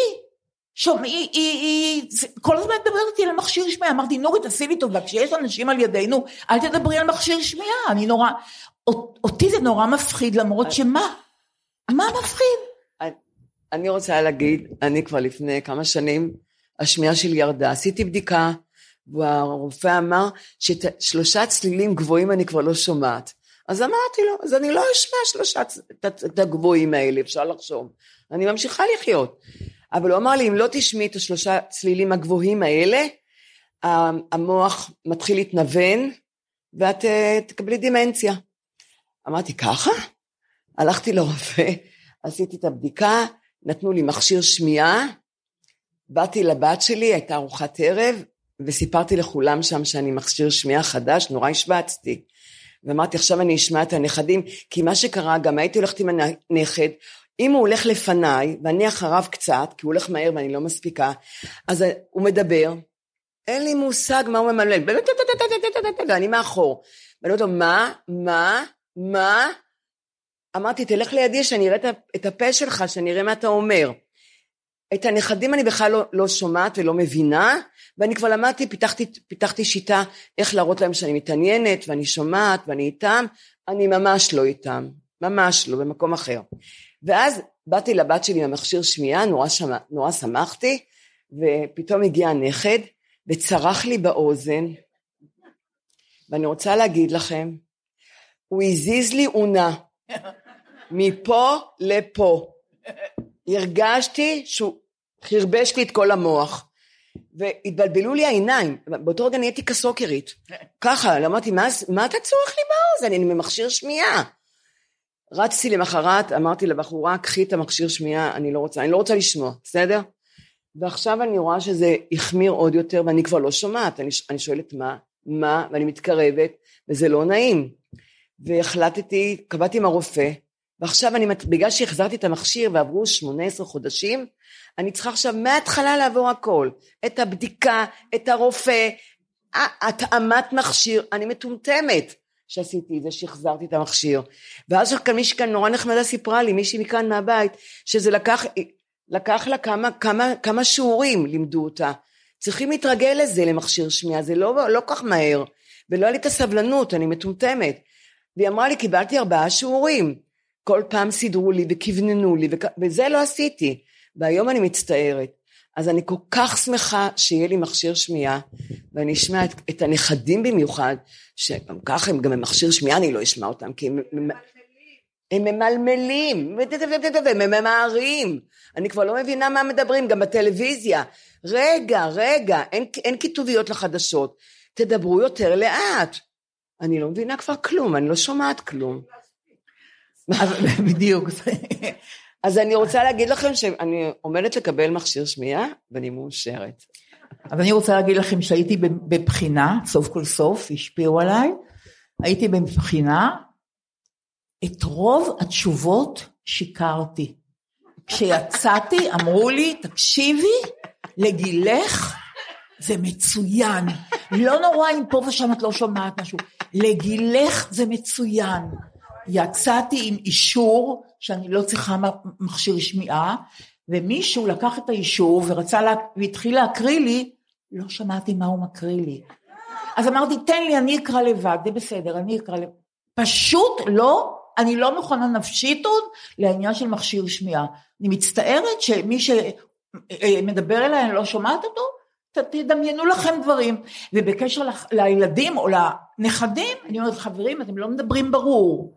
היא, היא, כל הזמן מדברתי על מכשיר שמיעה, אמרתי, נורית, תעשי לי טובה, כשיש אנשים על ידינו, אל תדברי על מכשיר שמיעה, אני נורא, אותי זה נורא מפחיד, למרות שמה, מה מפחיד? אני רוצה להגיד, אני כבר לפני כמה שנים, השמיעה שלי ירדה, עשיתי בדיקה, והרופא אמר, ששלושה צלילים גבוהים אני כבר לא שומעת, אז אמרתי לו, אז אני לא אשמע שלושה את הגבוהים האלה, אפשר לחשוב, אני ממשיכה לחיות, אבל הוא אמר לי, אם לא תשמעי את השלושה צלילים הגבוהים האלה, המוח מתחיל להתנוון, ואת תקבלי דימנציה. אמרתי, ככה? הלכתי לרופא, עשיתי את הבדיקה, נתנו לי מכשיר שמיעה, באתי לבת שלי, הייתה ארוחת ערב, וסיפרתי לכולם שם שאני מכשיר שמיעה חדש, נורא השבצתי. ואמרתי, עכשיו אני אשמע את הנכדים, כי מה שקרה, גם הייתי הולכת עם הנכד, אם הוא הולך לפניי, ואני אחריו קצת, כי הוא הולך מהר ואני לא מספיקה, אז הוא מדבר, אין לי מושג מה הוא ממלל, אני מאחור, ואני אומר לו, מה, מה, מה, אמרתי, תלך לידי, שאני אראה את הפה שלך, שאני אראה מה אתה אומר, את הנכדים אני בכלל לא שומעת ולא מבינה, ואני כבר למדתי, פיתחתי, פיתחתי שיטה איך להראות להם שאני מתעניינת, ואני שומעת, ואני איתם, אני ממש לא איתם, ממש לא, במקום אחר. ואז באתי לבת שלי במכשיר שמיעה, נורא, שמע, נורא שמחתי, ופתאום הגיע הנכד, וצרח לי באוזן, ואני רוצה להגיד לכם, הוא הזיז לי עונה, מפה לפה, הרגשתי שהוא חרבש לי את כל המוח, והתבלבלו לי העיניים, באותו רגע נהייתי כסוקרית, ככה, אמרתי, מה, מה אתה צורך לי באוזן, אני ממכשיר שמיעה, רצתי למחרת, אמרתי לבחורה, קחי את המכשיר שמיעה, אני לא רוצה, אני לא רוצה לשמוע, בסדר? ועכשיו אני רואה שזה יחמיר עוד יותר, ואני כבר לא שומעת, אני, אני שואלת מה, מה, ואני מתקרבת, וזה לא נעים, והחלטתי, קבעתי עם הרופא, ועכשיו אני, בגלל שהחזרתי את המכשיר ועברו שמונה עשרה חודשים, אני צריכה עכשיו מההתחלה לעבור הכל, את הבדיקה, את הרופא, התאמת מכשיר, אני מטומטמת שעשיתי את זה, שהחזרתי את המכשיר, ואז כאן מישהי כאן נורא נחמדה סיפרה לי, מישהי מכאן מהבית, שזה לקח, לקח לה כמה, כמה, כמה שיעורים לימדו אותה, צריכים להתרגל לזה למכשיר שמיעה, זה לא, לא כך מהר, ולא עלית הסבלנות, אני מטומטמת, והיא אמרה לי, קיבלתי ארבעה שיעורים, כל פעם סידרו לי וכווננו לי, וזה לא עשיתי, והיום אני מצטערת, אז אני כל כך שמחה שיהיה לי מכשיר שמיעה, ואני אשמע את, את הנכדים במיוחד, שגם ככה הם גם במכשיר שמיעה, אני לא אשמע אותם, כי הם ממלמלים, הם ממלמלים, הם ממהרים, אני כבר לא מבינה מה מדברים, גם בטלוויזיה, רגע, רגע, אין, אין כיתוביות לחדשות, תדברו יותר לאט, אני לא מבינה כבר כלום, אני לא שומעת כלום, בדיוק. אז אני רוצה להגיד לכם שאני עומדת לקבל מכשיר שמיעה ואני מאושרת. אז אני רוצה להגיד לכם שהייתי בבחינה, סוף כל סוף השפיעו עליי, הייתי בבחינה, את רוב התשובות שיקרתי. כשיצאתי אמרו לי, תקשיבי, לגילך זה מצוין, לא נורא אם פה ושם את לא שומעת משהו, לגילך זה מצוין. יצאתי עם אישור שאני לא צריכה מכשיר שמיעה, ומישהו לקח את האישור ורצה לה, והתחיל להקריא לי, לא שמעתי מה הוא מקריא לי. אז אמרתי, תן לי, אני אקרא לבד, זה בסדר, אני אקרא לבד. פשוט לא, אני לא מוכנה נפשית עוד לעניין של מכשיר שמיעה. אני מצטערת שמי שמדבר אליי, אני לא שומעת אותו, תדמיינו לכם דברים, ובקשר לילדים או לנכדים, אני אומרת, חברים, אתם לא מדברים ברור,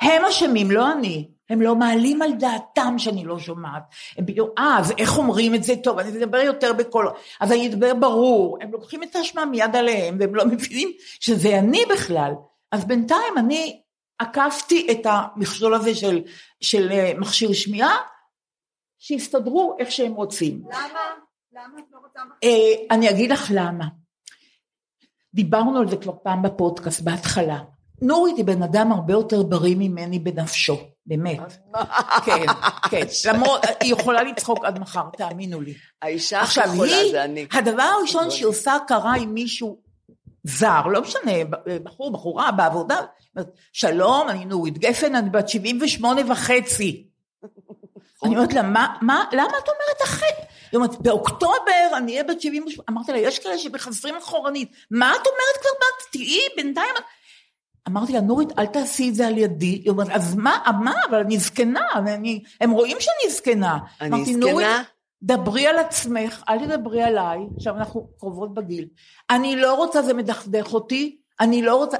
הם אשמים, לא אני, הם לא מעלים על דעתם שאני לא שומעת, הם פתאום, אה, אז איך אומרים את זה טוב, אני אדבר יותר בכל, אז אני אדבר ברור, הם לוקחים את האשמה מיד עליהם, והם לא מבינים שזה אני בכלל, אז בינתיים אני עקפתי את המכשול הזה של, של מכשיר שמיעה, שיסתדרו איך שהם רוצים. למה? למה את לא רוצה? אני אגיד לך למה. דיברנו על זה כבר פעם בפודקאסט בהתחלה. נורית היא בן אדם הרבה יותר בריא ממני בנפשו. באמת. כן, כן. למרות, היא יכולה לצחוק עד מחר, תאמינו לי. האישה יכולה, זה אני. הדבר הראשון שהיא עושה קרה עם מישהו זר, לא משנה, בחור, בחורה, בעבודה, שלום, אני נורית גפן, אני בת שבעים ושמונה וחצי. אני אומרת לה, מה, מה, למה את אומרת אחרת? היא אומרת, באוקטובר אני אהיה בת שבעים ושמונה, אמרתי לה, יש כאלה שמחזרים אחורנית, מה את אומרת כבר בת, תהיי, בינתיים, אמרתי לה, נורית, אל תעשי את זה על ידי, היא אומרת, אז מה, מה, אבל אני זקנה, ואני, הם רואים שאני זקנה, אני זקנה, נורית, דברי על עצמך, אל תדברי עליי, עכשיו אנחנו קרובות בגיל, אני לא רוצה, זה מדחדך אותי, אני לא רוצה,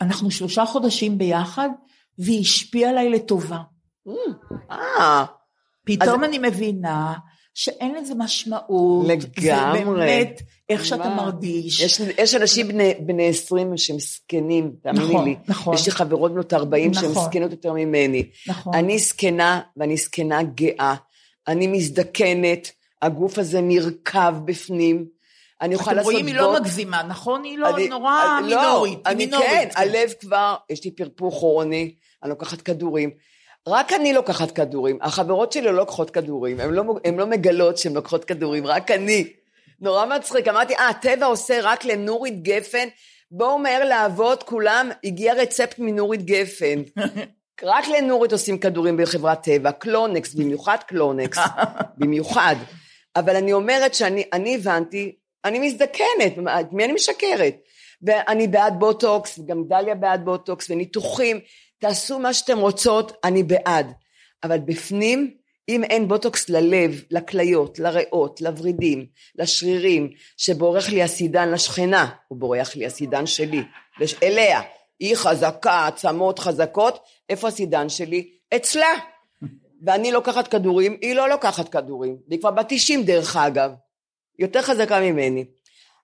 אנחנו שלושה חודשים ביחד, והיא השפיעה עליי לטובה, אה, פתאום אני מבינה שאין לזה משמעות, זה באמת איך שאתה מרגיש. יש אנשים בני עשרים שהם סקנים, תאמיני לי, יש לי חברות בנות ארבעים שהם סקנות יותר ממני, אני סקנה ואני סקנה גאה, אני מזדקנת, הגוף הזה נרקב בפנים, אתם רואים, היא לא מגזימה, נכון? היא לא נורא מינורית. אני כן, הלב כבר, יש לי פרפור כרוני, אני לוקחת כדורים, רק אני לוקחת כדורים, החברות שלי לא לוקחות כדורים, הן לא, לא מגלות שהן לוקחות כדורים, רק אני, נורא מצחיק, אמרתי, אה, הטבע עושה רק לנורית גפן, בואו מהר לעבוד, כולם, הגיע רצפט מנורית גפן, רק לנורית עושים כדורים בחברת טבע, קלונקס, במיוחד קלונקס, במיוחד, אבל אני אומרת שאני, אני הבנתי, אני מזדקנת, מי אני משקרת, ואני בעד בוטוקס, וגם דליה בעד בוטוקס, וניתוחים, תעשו מה שאתם רוצות, אני בעד, אבל בפנים, אם אין בוטוקס ללב, לכליות, לריאות, לברידים, לשרירים, שבורח לי הסידן לשכנה, הוא בורח לי הסידן שלי, אליה, היא חזקה, עצמות חזקות, איפה הסידן שלי? אצלה, ואני לוקחת כדורים, היא לא לוקחת כדורים, היא כבר ב-תשעים דרך אגב, יותר חזקה ממני,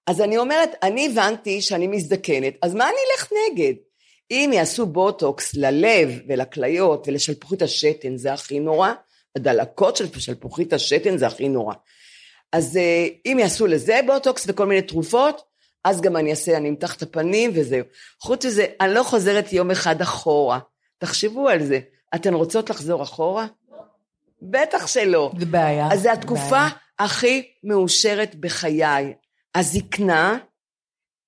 אז אני אומרת, אני הבנתי שאני מזדקנת, אז מה אני אלך נגד? אם יעשו בוטוקס ללב ולכליות ולשלפוחית השתן, זה הכי נורא, הדלקות של שלפוחית השתן זה הכי נורא, אז אם יעשו לזה בוטוקס וכל מיני תרופות, אז גם אני אעשה, אני אמתח את הפנים וזהו, חוץ מזה, אני לא חוזרת יום אחד אחורה, תחשבו על זה, אתן רוצות לחזור אחורה? בטח שלא, זה בעיה, אז זו התקופה הכי מאושרת בחיי, הזקנה,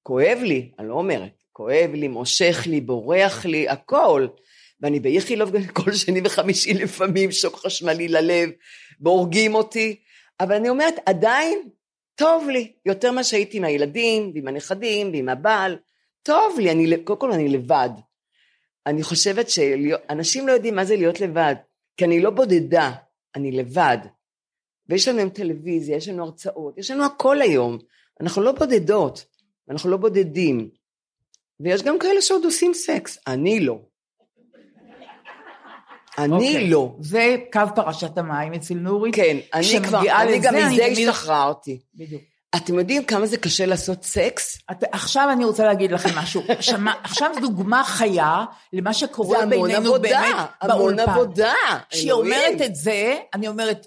כואב לי, אני לא אומרת, כואב לי, מושך לי, בורח לי, הכל, ואני ביחילוב גם כל שני וחמישי לפעמים, שוק חשמלי ללב, והורגים אותי, אבל אני אומרת, עדיין טוב לי, יותר מה שהייתי עם הילדים, ועם הנכדים, ועם הבעל, טוב לי, אני, קודם כל אני לבד, אני חושבת שאנשים לא יודעים מה זה להיות לבד, כי אני לא בודדה, אני לבד, ויש לנו עם טלוויזיה, יש לנו הרצאות, יש לנו הכל היום, אנחנו לא בודדות, אנחנו לא בודדים, ויש גם כאלה שעוד עושים סקס, אני לא. אני לא. זה קו פרשת המים אצל נורית. כן, אני גם מזה השתחררתי. בדיוק. אתם יודעים כמה זה קשה לעשות סקס? עכשיו אני רוצה להגיד לכם משהו, עכשיו זו דוגמה חיה, למה שקורה בינינו באמת באולפן. המון עבודה. כשהיא אומרת את זה, אני אומרת,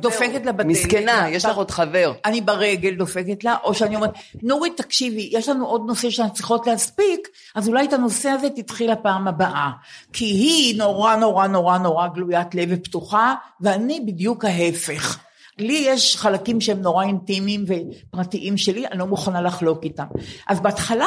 דופקת לה בדלת. מסכנה, יש לך עוד חבר. אני ברגל דופקת לה, או שאני אומרת, נורית תקשיבי, יש לנו עוד נושא שאני צריכות להספיק, אז אולי את הנושא הזה תתחיל הפעם הבאה, כי היא נורא נורא נורא נורא גלוית לב ופתוחה, ואני בדיוק ההפך. לי יש חלקים שהם נורא אינטימיים ופרטיים שלי, אני לא מוכנה לחלוק איתם. אז בהתחלה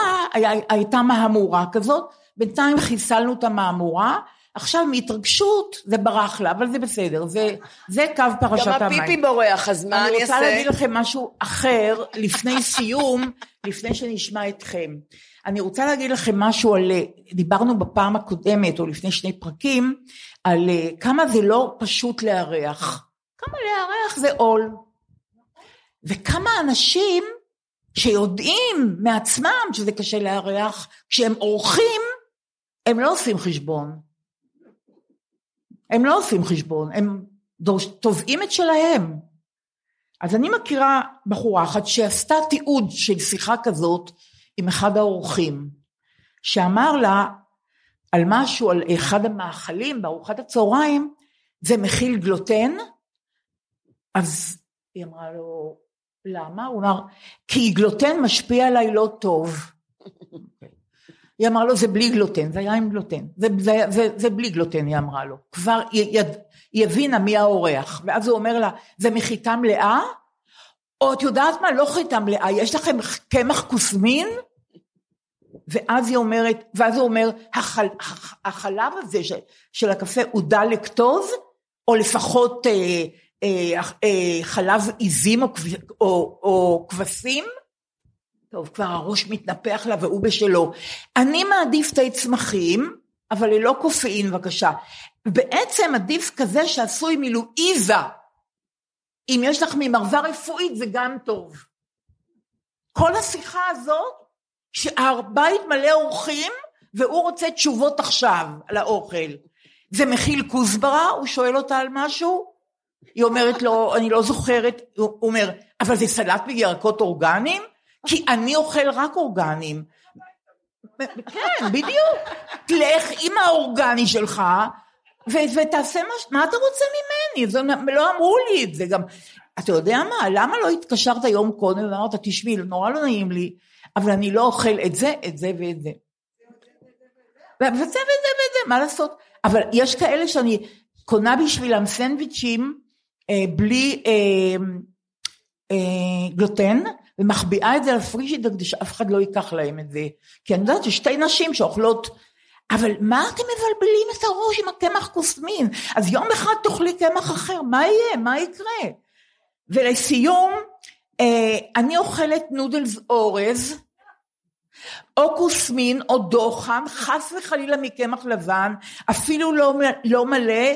הייתה מהמורה כזאת, בינתיים חיסלנו את המהמורה, עכשיו מהתרגשות זה ברח לה, אבל זה בסדר, זה, זה קו פרשת המים. גם הפיפי בורח, אז מה אני אעשה? אני רוצה להגיד לכם משהו אחר, לפני סיום, לפני שנשמע אתכם. אני רוצה להגיד לכם משהו על, דיברנו בפעם הקודמת, או לפני שני פרקים, על כמה זה לא פשוט לארח. כמה לארח זה עול. וכמה אנשים שיודעים מעצמם שזה קשה לארח, כשהם עורכים, הם לא עושים חשבון. הם לא עושים חשבון, הם תובעים את שלהם. אז אני מכירה בחורה אחת שעשתה תיעוד של שיחה כזאת עם אחד האורחים, שאמר לה על משהו, על אחד המאכלים בארוחת הצהריים, זה מכיל גלוטן, אז היא אמרה לו, למה? הוא אמר, כי גלוטן משפיע עליי לא טוב. היא אמרה לו, זה בלי גלוטן, זה היה עם גלוטן, זה, זה, זה, זה בלי גלוטן, היא אמרה לו, כבר היא, היא הבינה מי האורח, ואז הוא אומר לה, זה מחיטה מלאה? או את יודעת מה, לא חיטה מלאה, יש לכם קמח קוסמין? ואז היא אומרת, ואז הוא אומר, החל, החלב הזה של, של הקפה, הוא דל לקטוז, או לפחות אה, אה, אה, חלב עיזים, או, או, או כבשים? טוב, כבר הראש מתנפח לה והוא בשלו. אני מעדיף תי צמחים, אבל ללא קופאין, בבקשה. בעצם עדיף כזה שעשוי מלואיזה. אם יש לך ממרווה רפואית, זה גם טוב. כל השיחה הזאת, שהבית מלא אורחים, והוא רוצה תשובות עכשיו על האוכל. זה מכיל כוסברה, הוא שואל אותה על משהו, היא אומרת לו, אני לא זוכרת, הוא אומר, אבל זה סלט מירקות אורגניים? כי אני אוכל רק אורגנים. כן, בדיוק. תלך עם האורגני שלך, ותעשה מה אתה רוצה ממני, לא אמרו לי את זה גם. אתה יודע מה, למה לא התקשרת היום קודם, ואמרת, תשמעי, נורא לא נעים לי, אבל אני לא אוכל את זה, את זה ואת זה. ואת זה ואת זה ואת זה, מה לעשות? אבל יש כאלה שאני קונה בשבילם סנדוויצ'ים, בלי גלוטן, ומחביאה את זה לפרישית, כדי שאף אחד לא ייקח להם את זה, כי אני יודעת ששתי נשים שאוכלות, אבל מה אתם מבלבלים את הראש עם הקמח קוסמין, אז יום אחד תאכלי קמח אחר, מה יהיה, מה יקרה? ולסיום, אני אוכלת נודלס אורז, או קוסמין, או דוחן, חס וחלילה מקמח לבן, אפילו לא, לא מלא,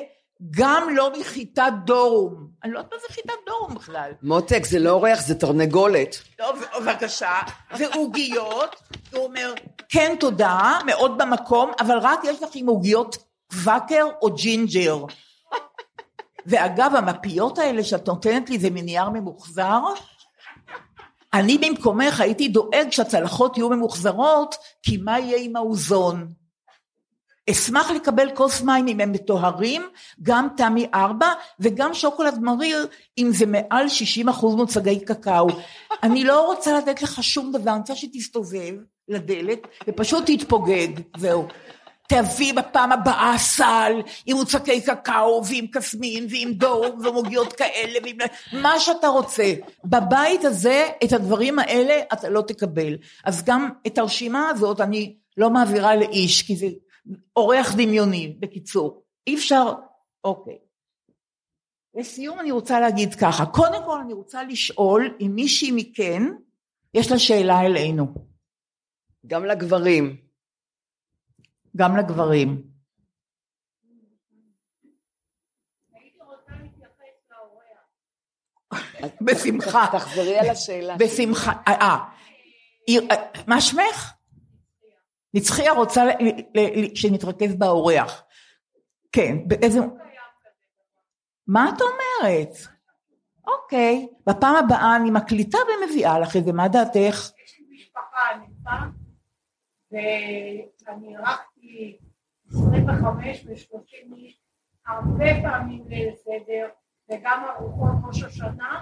גם לא מחיטת דורום. אני לא יודעת מה זה חיטת דורום בכלל. מותק, זה לא אורח, זה תרנגולת. לא, בבקשה. זה עוגיות. הוא אומר, כן, תודה, מאוד במקום, אבל רק יש לך עם עוגיות קוואקר או ג'ינג'ר. ואגב, המפיות האלה שאת נותנת לי, זה מנייר ממוחזר. אני במקומך הייתי דואג שהצלחות יהיו ממוחזרות, כי מה יהיה עם האוזון? אשמח לקבל כוס מים אם הם מטוהרים, גם תמי ארבע, וגם שוקולד מריר, אם זה מעל שישים אחוז מוצגי קקאו. אני לא רוצה לתת לך שום דבר, אני רוצה שתסתובב לדלת, ופשוט תתפוגג, זהו. תביא בפעם הבאה סל, עם מוצגי קקאו, ועם קסמין, ועם דור, ומוגיות כאלה, ועם... מה שאתה רוצה. בבית הזה, את הדברים האלה, אתה לא תקבל. אז גם את הרשימה הזאת, אני לא מעבירה לאיש, כי זה... אורח דמיוני, בקיצור, אי אפשר, אוקיי. לסיום אני רוצה להגיד ככה, קודם כל אני רוצה לשאול, אם מישהי מכן, יש לה שאלה אלינו. גם לגברים. גם לגברים. הייתי רוצה להתייחס לאורח. בשמחה. תחזרי על השאלה. בשמחה, אה. מה שמך? נצחיה רוצה שנתרכז באורח. כן, באיזה... מה את אומרת? אוקיי, בפעם הבאה אני מקליטה ומביאה לך, זה מה דעתך? יש לי משפחה ענפה, ואני ערכתי עשרים וחמש ושלושים הרבה פעמים לסדר, וגם ארוחות ראש השנה,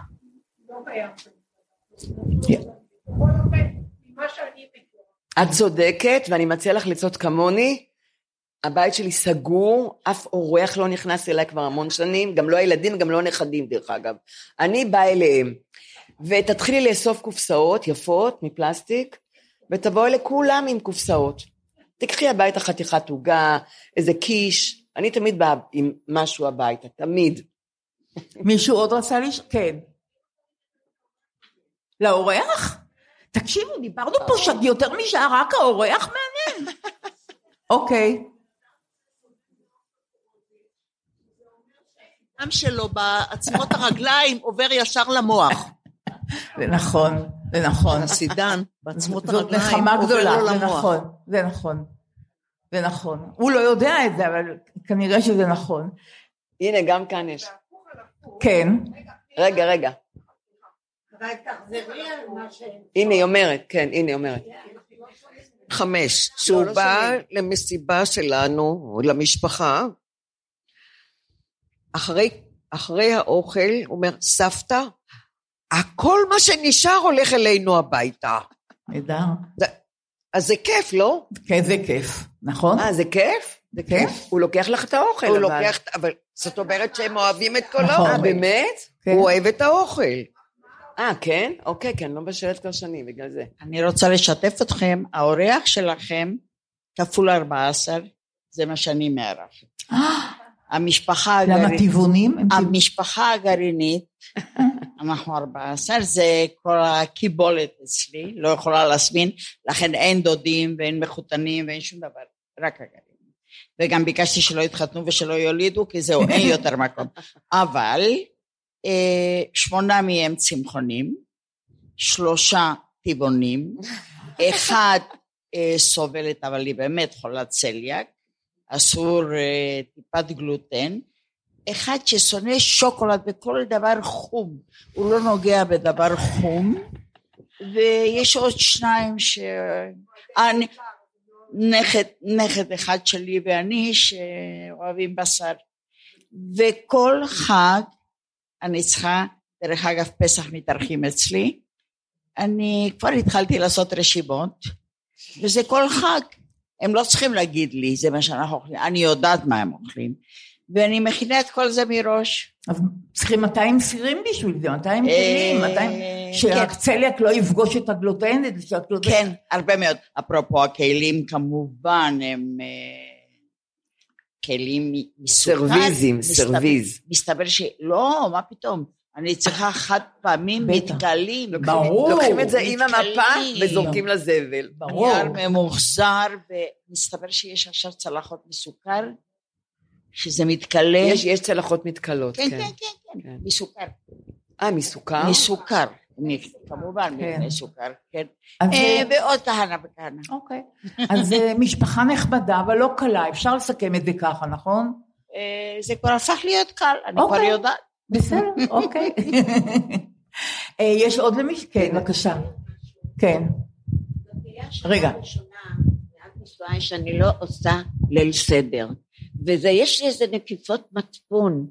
לא קיים. בכל אופן, ממה שאני מכירה, את צודקת, ואני מציע לך לצאת כמוני, הבית שלי סגור, אף אורח לא נכנס אליי כבר המון שנים, גם לא הילדים, גם לא נכדים דרך אגב, אני באה אליהם, ותתחילי לאסוף קופסאות יפות מפלסטיק, ותבואי לכולם עם קופסאות, תקחי הביתה חתיכת עוגה, איזה קיש, אני תמיד באה עם משהו הביתה, תמיד. מישהו עוד רצה לי? כן. לאורח? תקשיבו, דיברנו פה שיותר משעה רק האורח מעניין. אוקיי. העם שלו בעצימות הרגליים עובר ישר למוח. זה נכון, זה נכון. הסידן, בעצימות הרגליים עובר לו למוח. זה נכון, זה נכון. זה נכון. הוא לא יודע את זה, אבל כנראה שזה נכון. הנה, גם כאן יש. כן. רגע, רגע. הנה היא אומרת, כן, הנה היא אומרת. חמש, שהוא בא למסיבה שלנו, או למשפחה, אחרי האוכל, הוא אומר, סבתא, הכל מה שנשאר הולך אלינו הביתה. נדע. אז זה כיף, לא? כן, זה כיף, נכון? אה, זה כיף? זה כיף. הוא לוקח לך את האוכל. הוא לוקח, אבל זאת אומרת שהם אוהבים את כל האוכל. באמת? הוא אוהב את האוכל. אה, כן? אוקיי, כן, לא בשלט כל שנים, בגלל זה. אני רוצה לשתף אתכם, האורח שלכם, כפול ארבע עשרה, זה מה שאני מארחת. המשפחה הגרעינית. למה טבעונים? המשפחה הגרעינית, אנחנו ארבע עשרה, זה כל הקיבולת אצלי, לא יכולה להסמין, לכן אין דודים ואין מחותנים ואין שום דבר, רק הגרעינית. וגם ביקשתי שלא יתחתנו ושלא יולידו, כי זהו, אין יותר מקום. אבל שמונה מהם צמחונים, שלושה טבעונים, אחד סובלת, אבל היא באמת חולת צליאק, אסור טיפת גלוטן, אחד ששונא שוקולד וכל דבר חום, הוא לא נוגע בדבר חום, ויש עוד שניים ש... אני... נכד, נכד אחד שלי ואני שאוהבים בשר, וכל חג אני צריכה, דרך אגב פסח מתארחים אצלי, אני כבר התחלתי לעשות רשימות, וזה כל חג, הם לא צריכים להגיד לי, זה מה שאנחנו אוכלים, אני יודעת מה הם אוכלים, ואני מכינה את כל זה מראש. אז צריכים מאתיים סירים בשביל זה, מאתיים סירים, שהצליאק לא יפגוש את הגלוטן, כן, הרבה מאוד, אפרופו הכלים כמובן, הם כלים סרוויזים, סרוויז. מסתבר שלא, מה פתאום, אני צריכה חד פעמים מתקלים, לוקחים את זה עם המפה וזורקים לזבל, נייר ממוחזר, ומסתבר שיש עכשיו צלחות מסוכר, שזה מתקלה. יש, יש צלחות מתקלות. כן, כן, כן, כן. מסוכר. אה, מסוכר? מסוכר. כמובן, מסוכר, כן. ועוד תהנה ותהנה. אוקיי. אז משפחה נכבדה, אבל לא קלה. אפשר לסכם את זה ככה, נכון? זה כבר הפך להיות קל, אני כבר יודעת. בסדר, אוקיי. יש עוד למישהו? כן, בבקשה. כן. רגע. שאני לא עושה ליל סדר. וזה יש לי איזה נקיפות מצפון,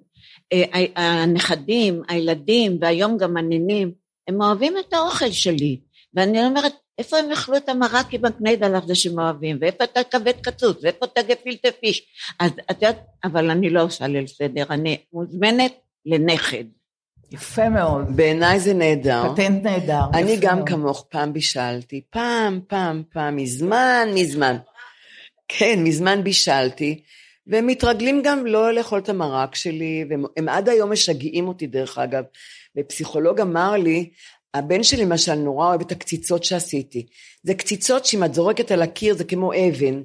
הנכדים, הילדים, והיום גם הנינים, הם אוהבים את האוכל שלי, ואני אומרת, איפה הם אכלו את המרק עם הקניידלח זה שהם אוהבים, ואיפה אתה כבד קצוץ, ואיפה אתה גפילטע פיש, אז את יודעת, אבל אני לא עושה ליל סדר, אני מוזמנת לנכד. יפה מאוד. בעיניי זה נהדר. פטנט נהדר. אני גם כמוך פעם בישלתי, פעם, פעם, פעם, מזמן, מזמן. כן, מזמן בישלתי, והם מתרגלים גם לא לאכול את המרק שלי, והם עד היום משגעים אותי דרך אגב, ופסיכולוג אמר לי, הבן שלי למשל נורא אוהב את הקציצות שעשיתי, זה קציצות שאם את זורקת על הקיר זה כמו אבן,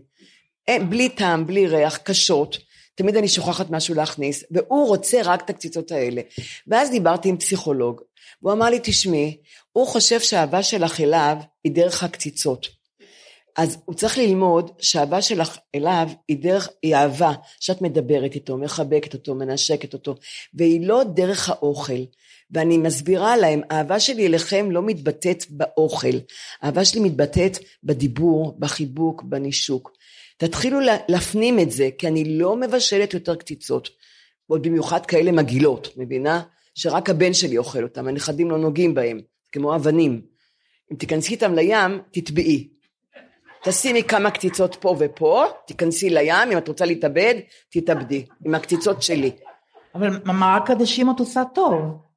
בלי טעם, בלי ריח, קשות, תמיד אני שוכחת משהו להכניס, והוא רוצה רק את הקציצות האלה, ואז דיברתי עם פסיכולוג, והוא אמר לי תשמעי, הוא חושב שהאהבה שלך אליו היא דרך הקציצות, אז הוא צריך ללמוד שהאהבה שלך אליו היא דרך, היא אהבה שאת מדברת איתו, מחבקת אותו, מנשקת אותו, והיא לא דרך האוכל, ואני מסבירה להם, האהבה שלי אליכם לא מתבטאת באוכל, האהבה שלי מתבטאת בדיבור, בחיבוק, בנישוק, תתחילו להפנים את זה, כי אני לא מבשלת יותר קציצות, עוד במיוחד כאלה מגילות, מבינה? שרק הבן שלי אוכל אותם, הנכדים לא נוגעים בהם, כמו אבנים, אם תיכנסי איתם לים, תטבעי, תשימי כמה קציצות פה ופה, תיכנסי לים, אם את רוצה להתאבד, תתאבדי, עם הקציצות שלי. אבל מרק עדשים את עושה טוב.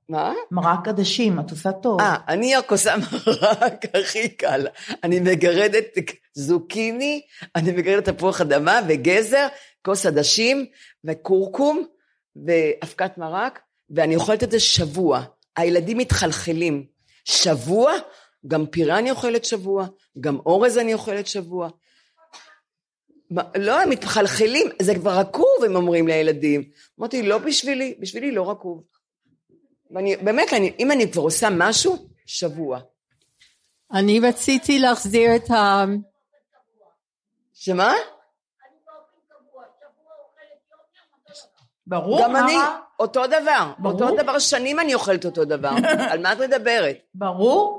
מה? מרק עדשים, את עושה טוב. אה, אני רק עושה מרק הכי קל. אני מגרדת זוקיני, אני מגרדת תפוח אדמה וגזר, כוס עדשים וקורקום, ואבקת מרק, ואני אוכלת את זה שבוע. הילדים מתחלחלים. שבוע? גם פירה אני אוכלת שבוע, גם אורז אני אוכלת שבוע. לא, הם מתחלחלים, זה כבר רקוב, הם אומרים לילדים. אמרתי, לא בשבילי, בשבילי לא רקוב. ואני, באמת, אני, אם אני כבר עושה משהו, שבוע. אני רציתי להחזיר את ה... שמה? אני באופן קבוע, שבוע אוכלת יום יום. ברור. גם אני, אותו דבר. אותו דבר, שנים אני אוכלת אותו דבר. על מה את מדברת? ברור.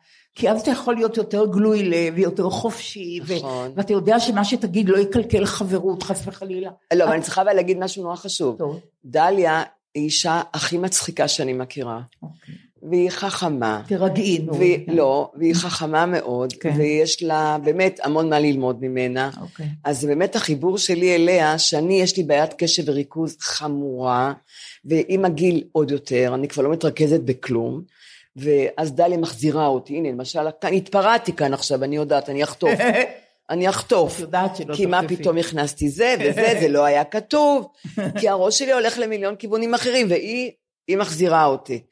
כי אז אתה יכול להיות יותר גלוי לב, יותר חופשי, נכון. ו- ואתה יודע שמה שתגיד לא יקלקל חברות, חס וחלילה. לא, אבל אני צריכה להגיד משהו נורא חשוב. טוב. דליה היא אישה הכי מצחיקה שאני מכירה. אוקיי. והיא חכמה. תרגעי, נו. לא, והיא חכמה מאוד, ויש לה באמת המון מה ללמוד ממנה. אז באמת החיבור שלי אליה, שאני יש לי בעיית קשב וריכוז חמורה, ועם הגיל עוד יותר, אני כבר לא מתרכזת בכלום, ואז דליה מחזירה אותי, הנה, למשל, התפרעתי כאן עכשיו, אני יודעת, אני אחטוף. אני אחטוף, כי מה פתאום הכנסתי זה וזה, זה לא היה כתוב, כי הראש שלי הולך למיליון כיוונים אחרים, והיא מחזירה אותי.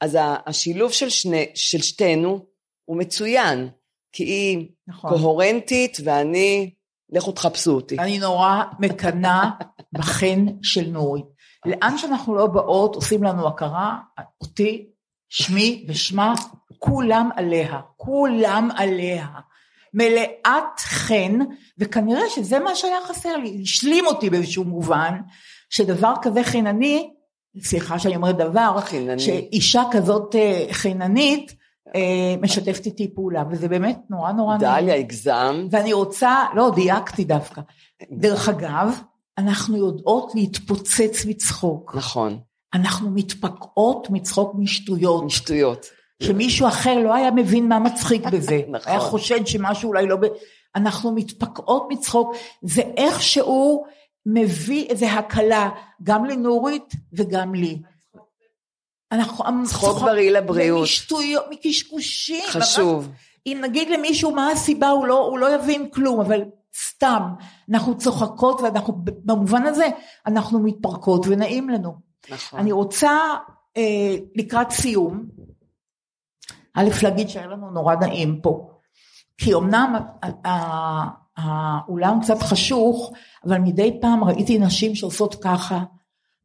אז השילוב של, שני, של שתינו הוא מצוין, כי היא נכון. קוהרנטית, ואני, לכו תחפשו אותי. אני נורא מקנה בחן של נורית. לאן שאנחנו לא באות, עושים לנו הכרה, אותי, שמי ושמה, כולם עליה, כולם עליה. מלאת חן, וכנראה שזה מה שהיה חסר לי, השלים אותי באיזשהו מובן, שדבר כזה חינני, סליחה שאני אומרת דבר, חינני. שאישה כזאת חיננית, משתפת איתי פעולה, וזה באמת נורא נורא נורא. דליה, הגזם. ואני רוצה, לא, דייקתי דווקא. דרך אגב, אנחנו יודעות להתפוצץ מצחוק. נכון. אנחנו מתפקעות מצחוק משטויות. משטויות. שמישהו אחר לא היה מבין מה מצחיק בזה. נכון. היה חושד שמשהו אולי לא... ב... אנחנו מתפקעות מצחוק, זה איכשהו... מביא איזו הקלה, גם לנורית וגם לי. אנחנו... צחוק בריא לבריאות. משטויות, מקשקושים. חשוב. אם נגיד למישהו מה הסיבה, הוא לא, הוא לא יבין כלום, אבל סתם, אנחנו צוחקות, ואנחנו, במובן הזה, אנחנו מתפרקות ונעים לנו. נכון. אני רוצה, אה, לקראת סיום, א' להגיד שהיה לנו נורא נעים פה, כי אמנם, ה... האולם קצת חשוך, אבל מדי פעם ראיתי נשים שעושות ככה,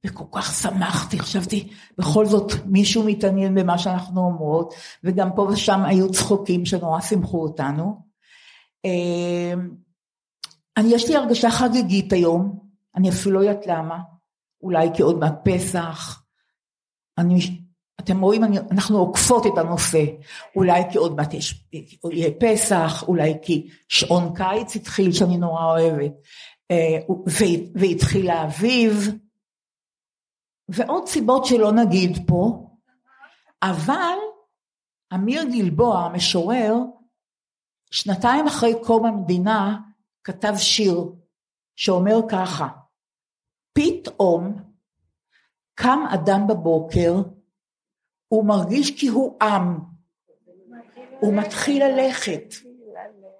וכל כך שמחתי, חשבתי, בכל זאת מישהו מתעניין במה שאנחנו אומרות, וגם פה ושם היו צחוקים שנורא שמחו אותנו. אני יש לי הרגשה חגיגית היום, אני אפילו לא יודעת למה, אולי כי עוד מעט פסח, אני, אתם רואים, אני, אנחנו עוקפות את הנושא, אולי כי עוד מעט יהיה פסח, אולי כי שעון קיץ התחיל שאני נורא אוהבת, והתחיל האביב, ועוד סיבות שלא נגיד פה, אבל אמיר גלבוע, המשורר, שנתיים אחרי קום המדינה, כתב שיר שאומר ככה, פתאום קם אדם בבוקר, הוא מרגיש כי הוא עם, הוא מתחיל ללכת,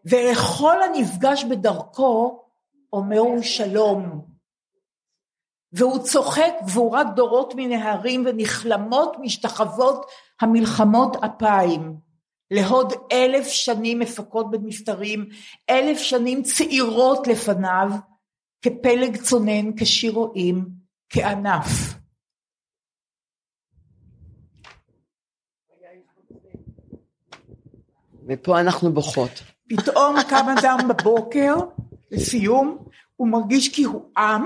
ולכל הנפגש בדרכו, אומר הוא שלום, והוא צוחק גבורת דורות מנהרים, ונכלמות משתחוות המלחמות אפיים, להוד אלף שנים מפקות במפטרים, אלף שנים צעירות לפניו, כפלג צונן, כשירועים, כענף. ופה אנחנו בוכות. פתאום קם אדם בבוקר, לסיום, הוא מרגיש כי הוא עם,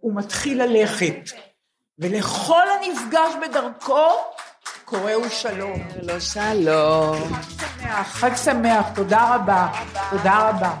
הוא מתחיל ללכת. ולכל הנפגש בדרכו, קורא הוא שלום. לא שלום. חג שמח, חג שמח, תודה רבה, תודה רבה.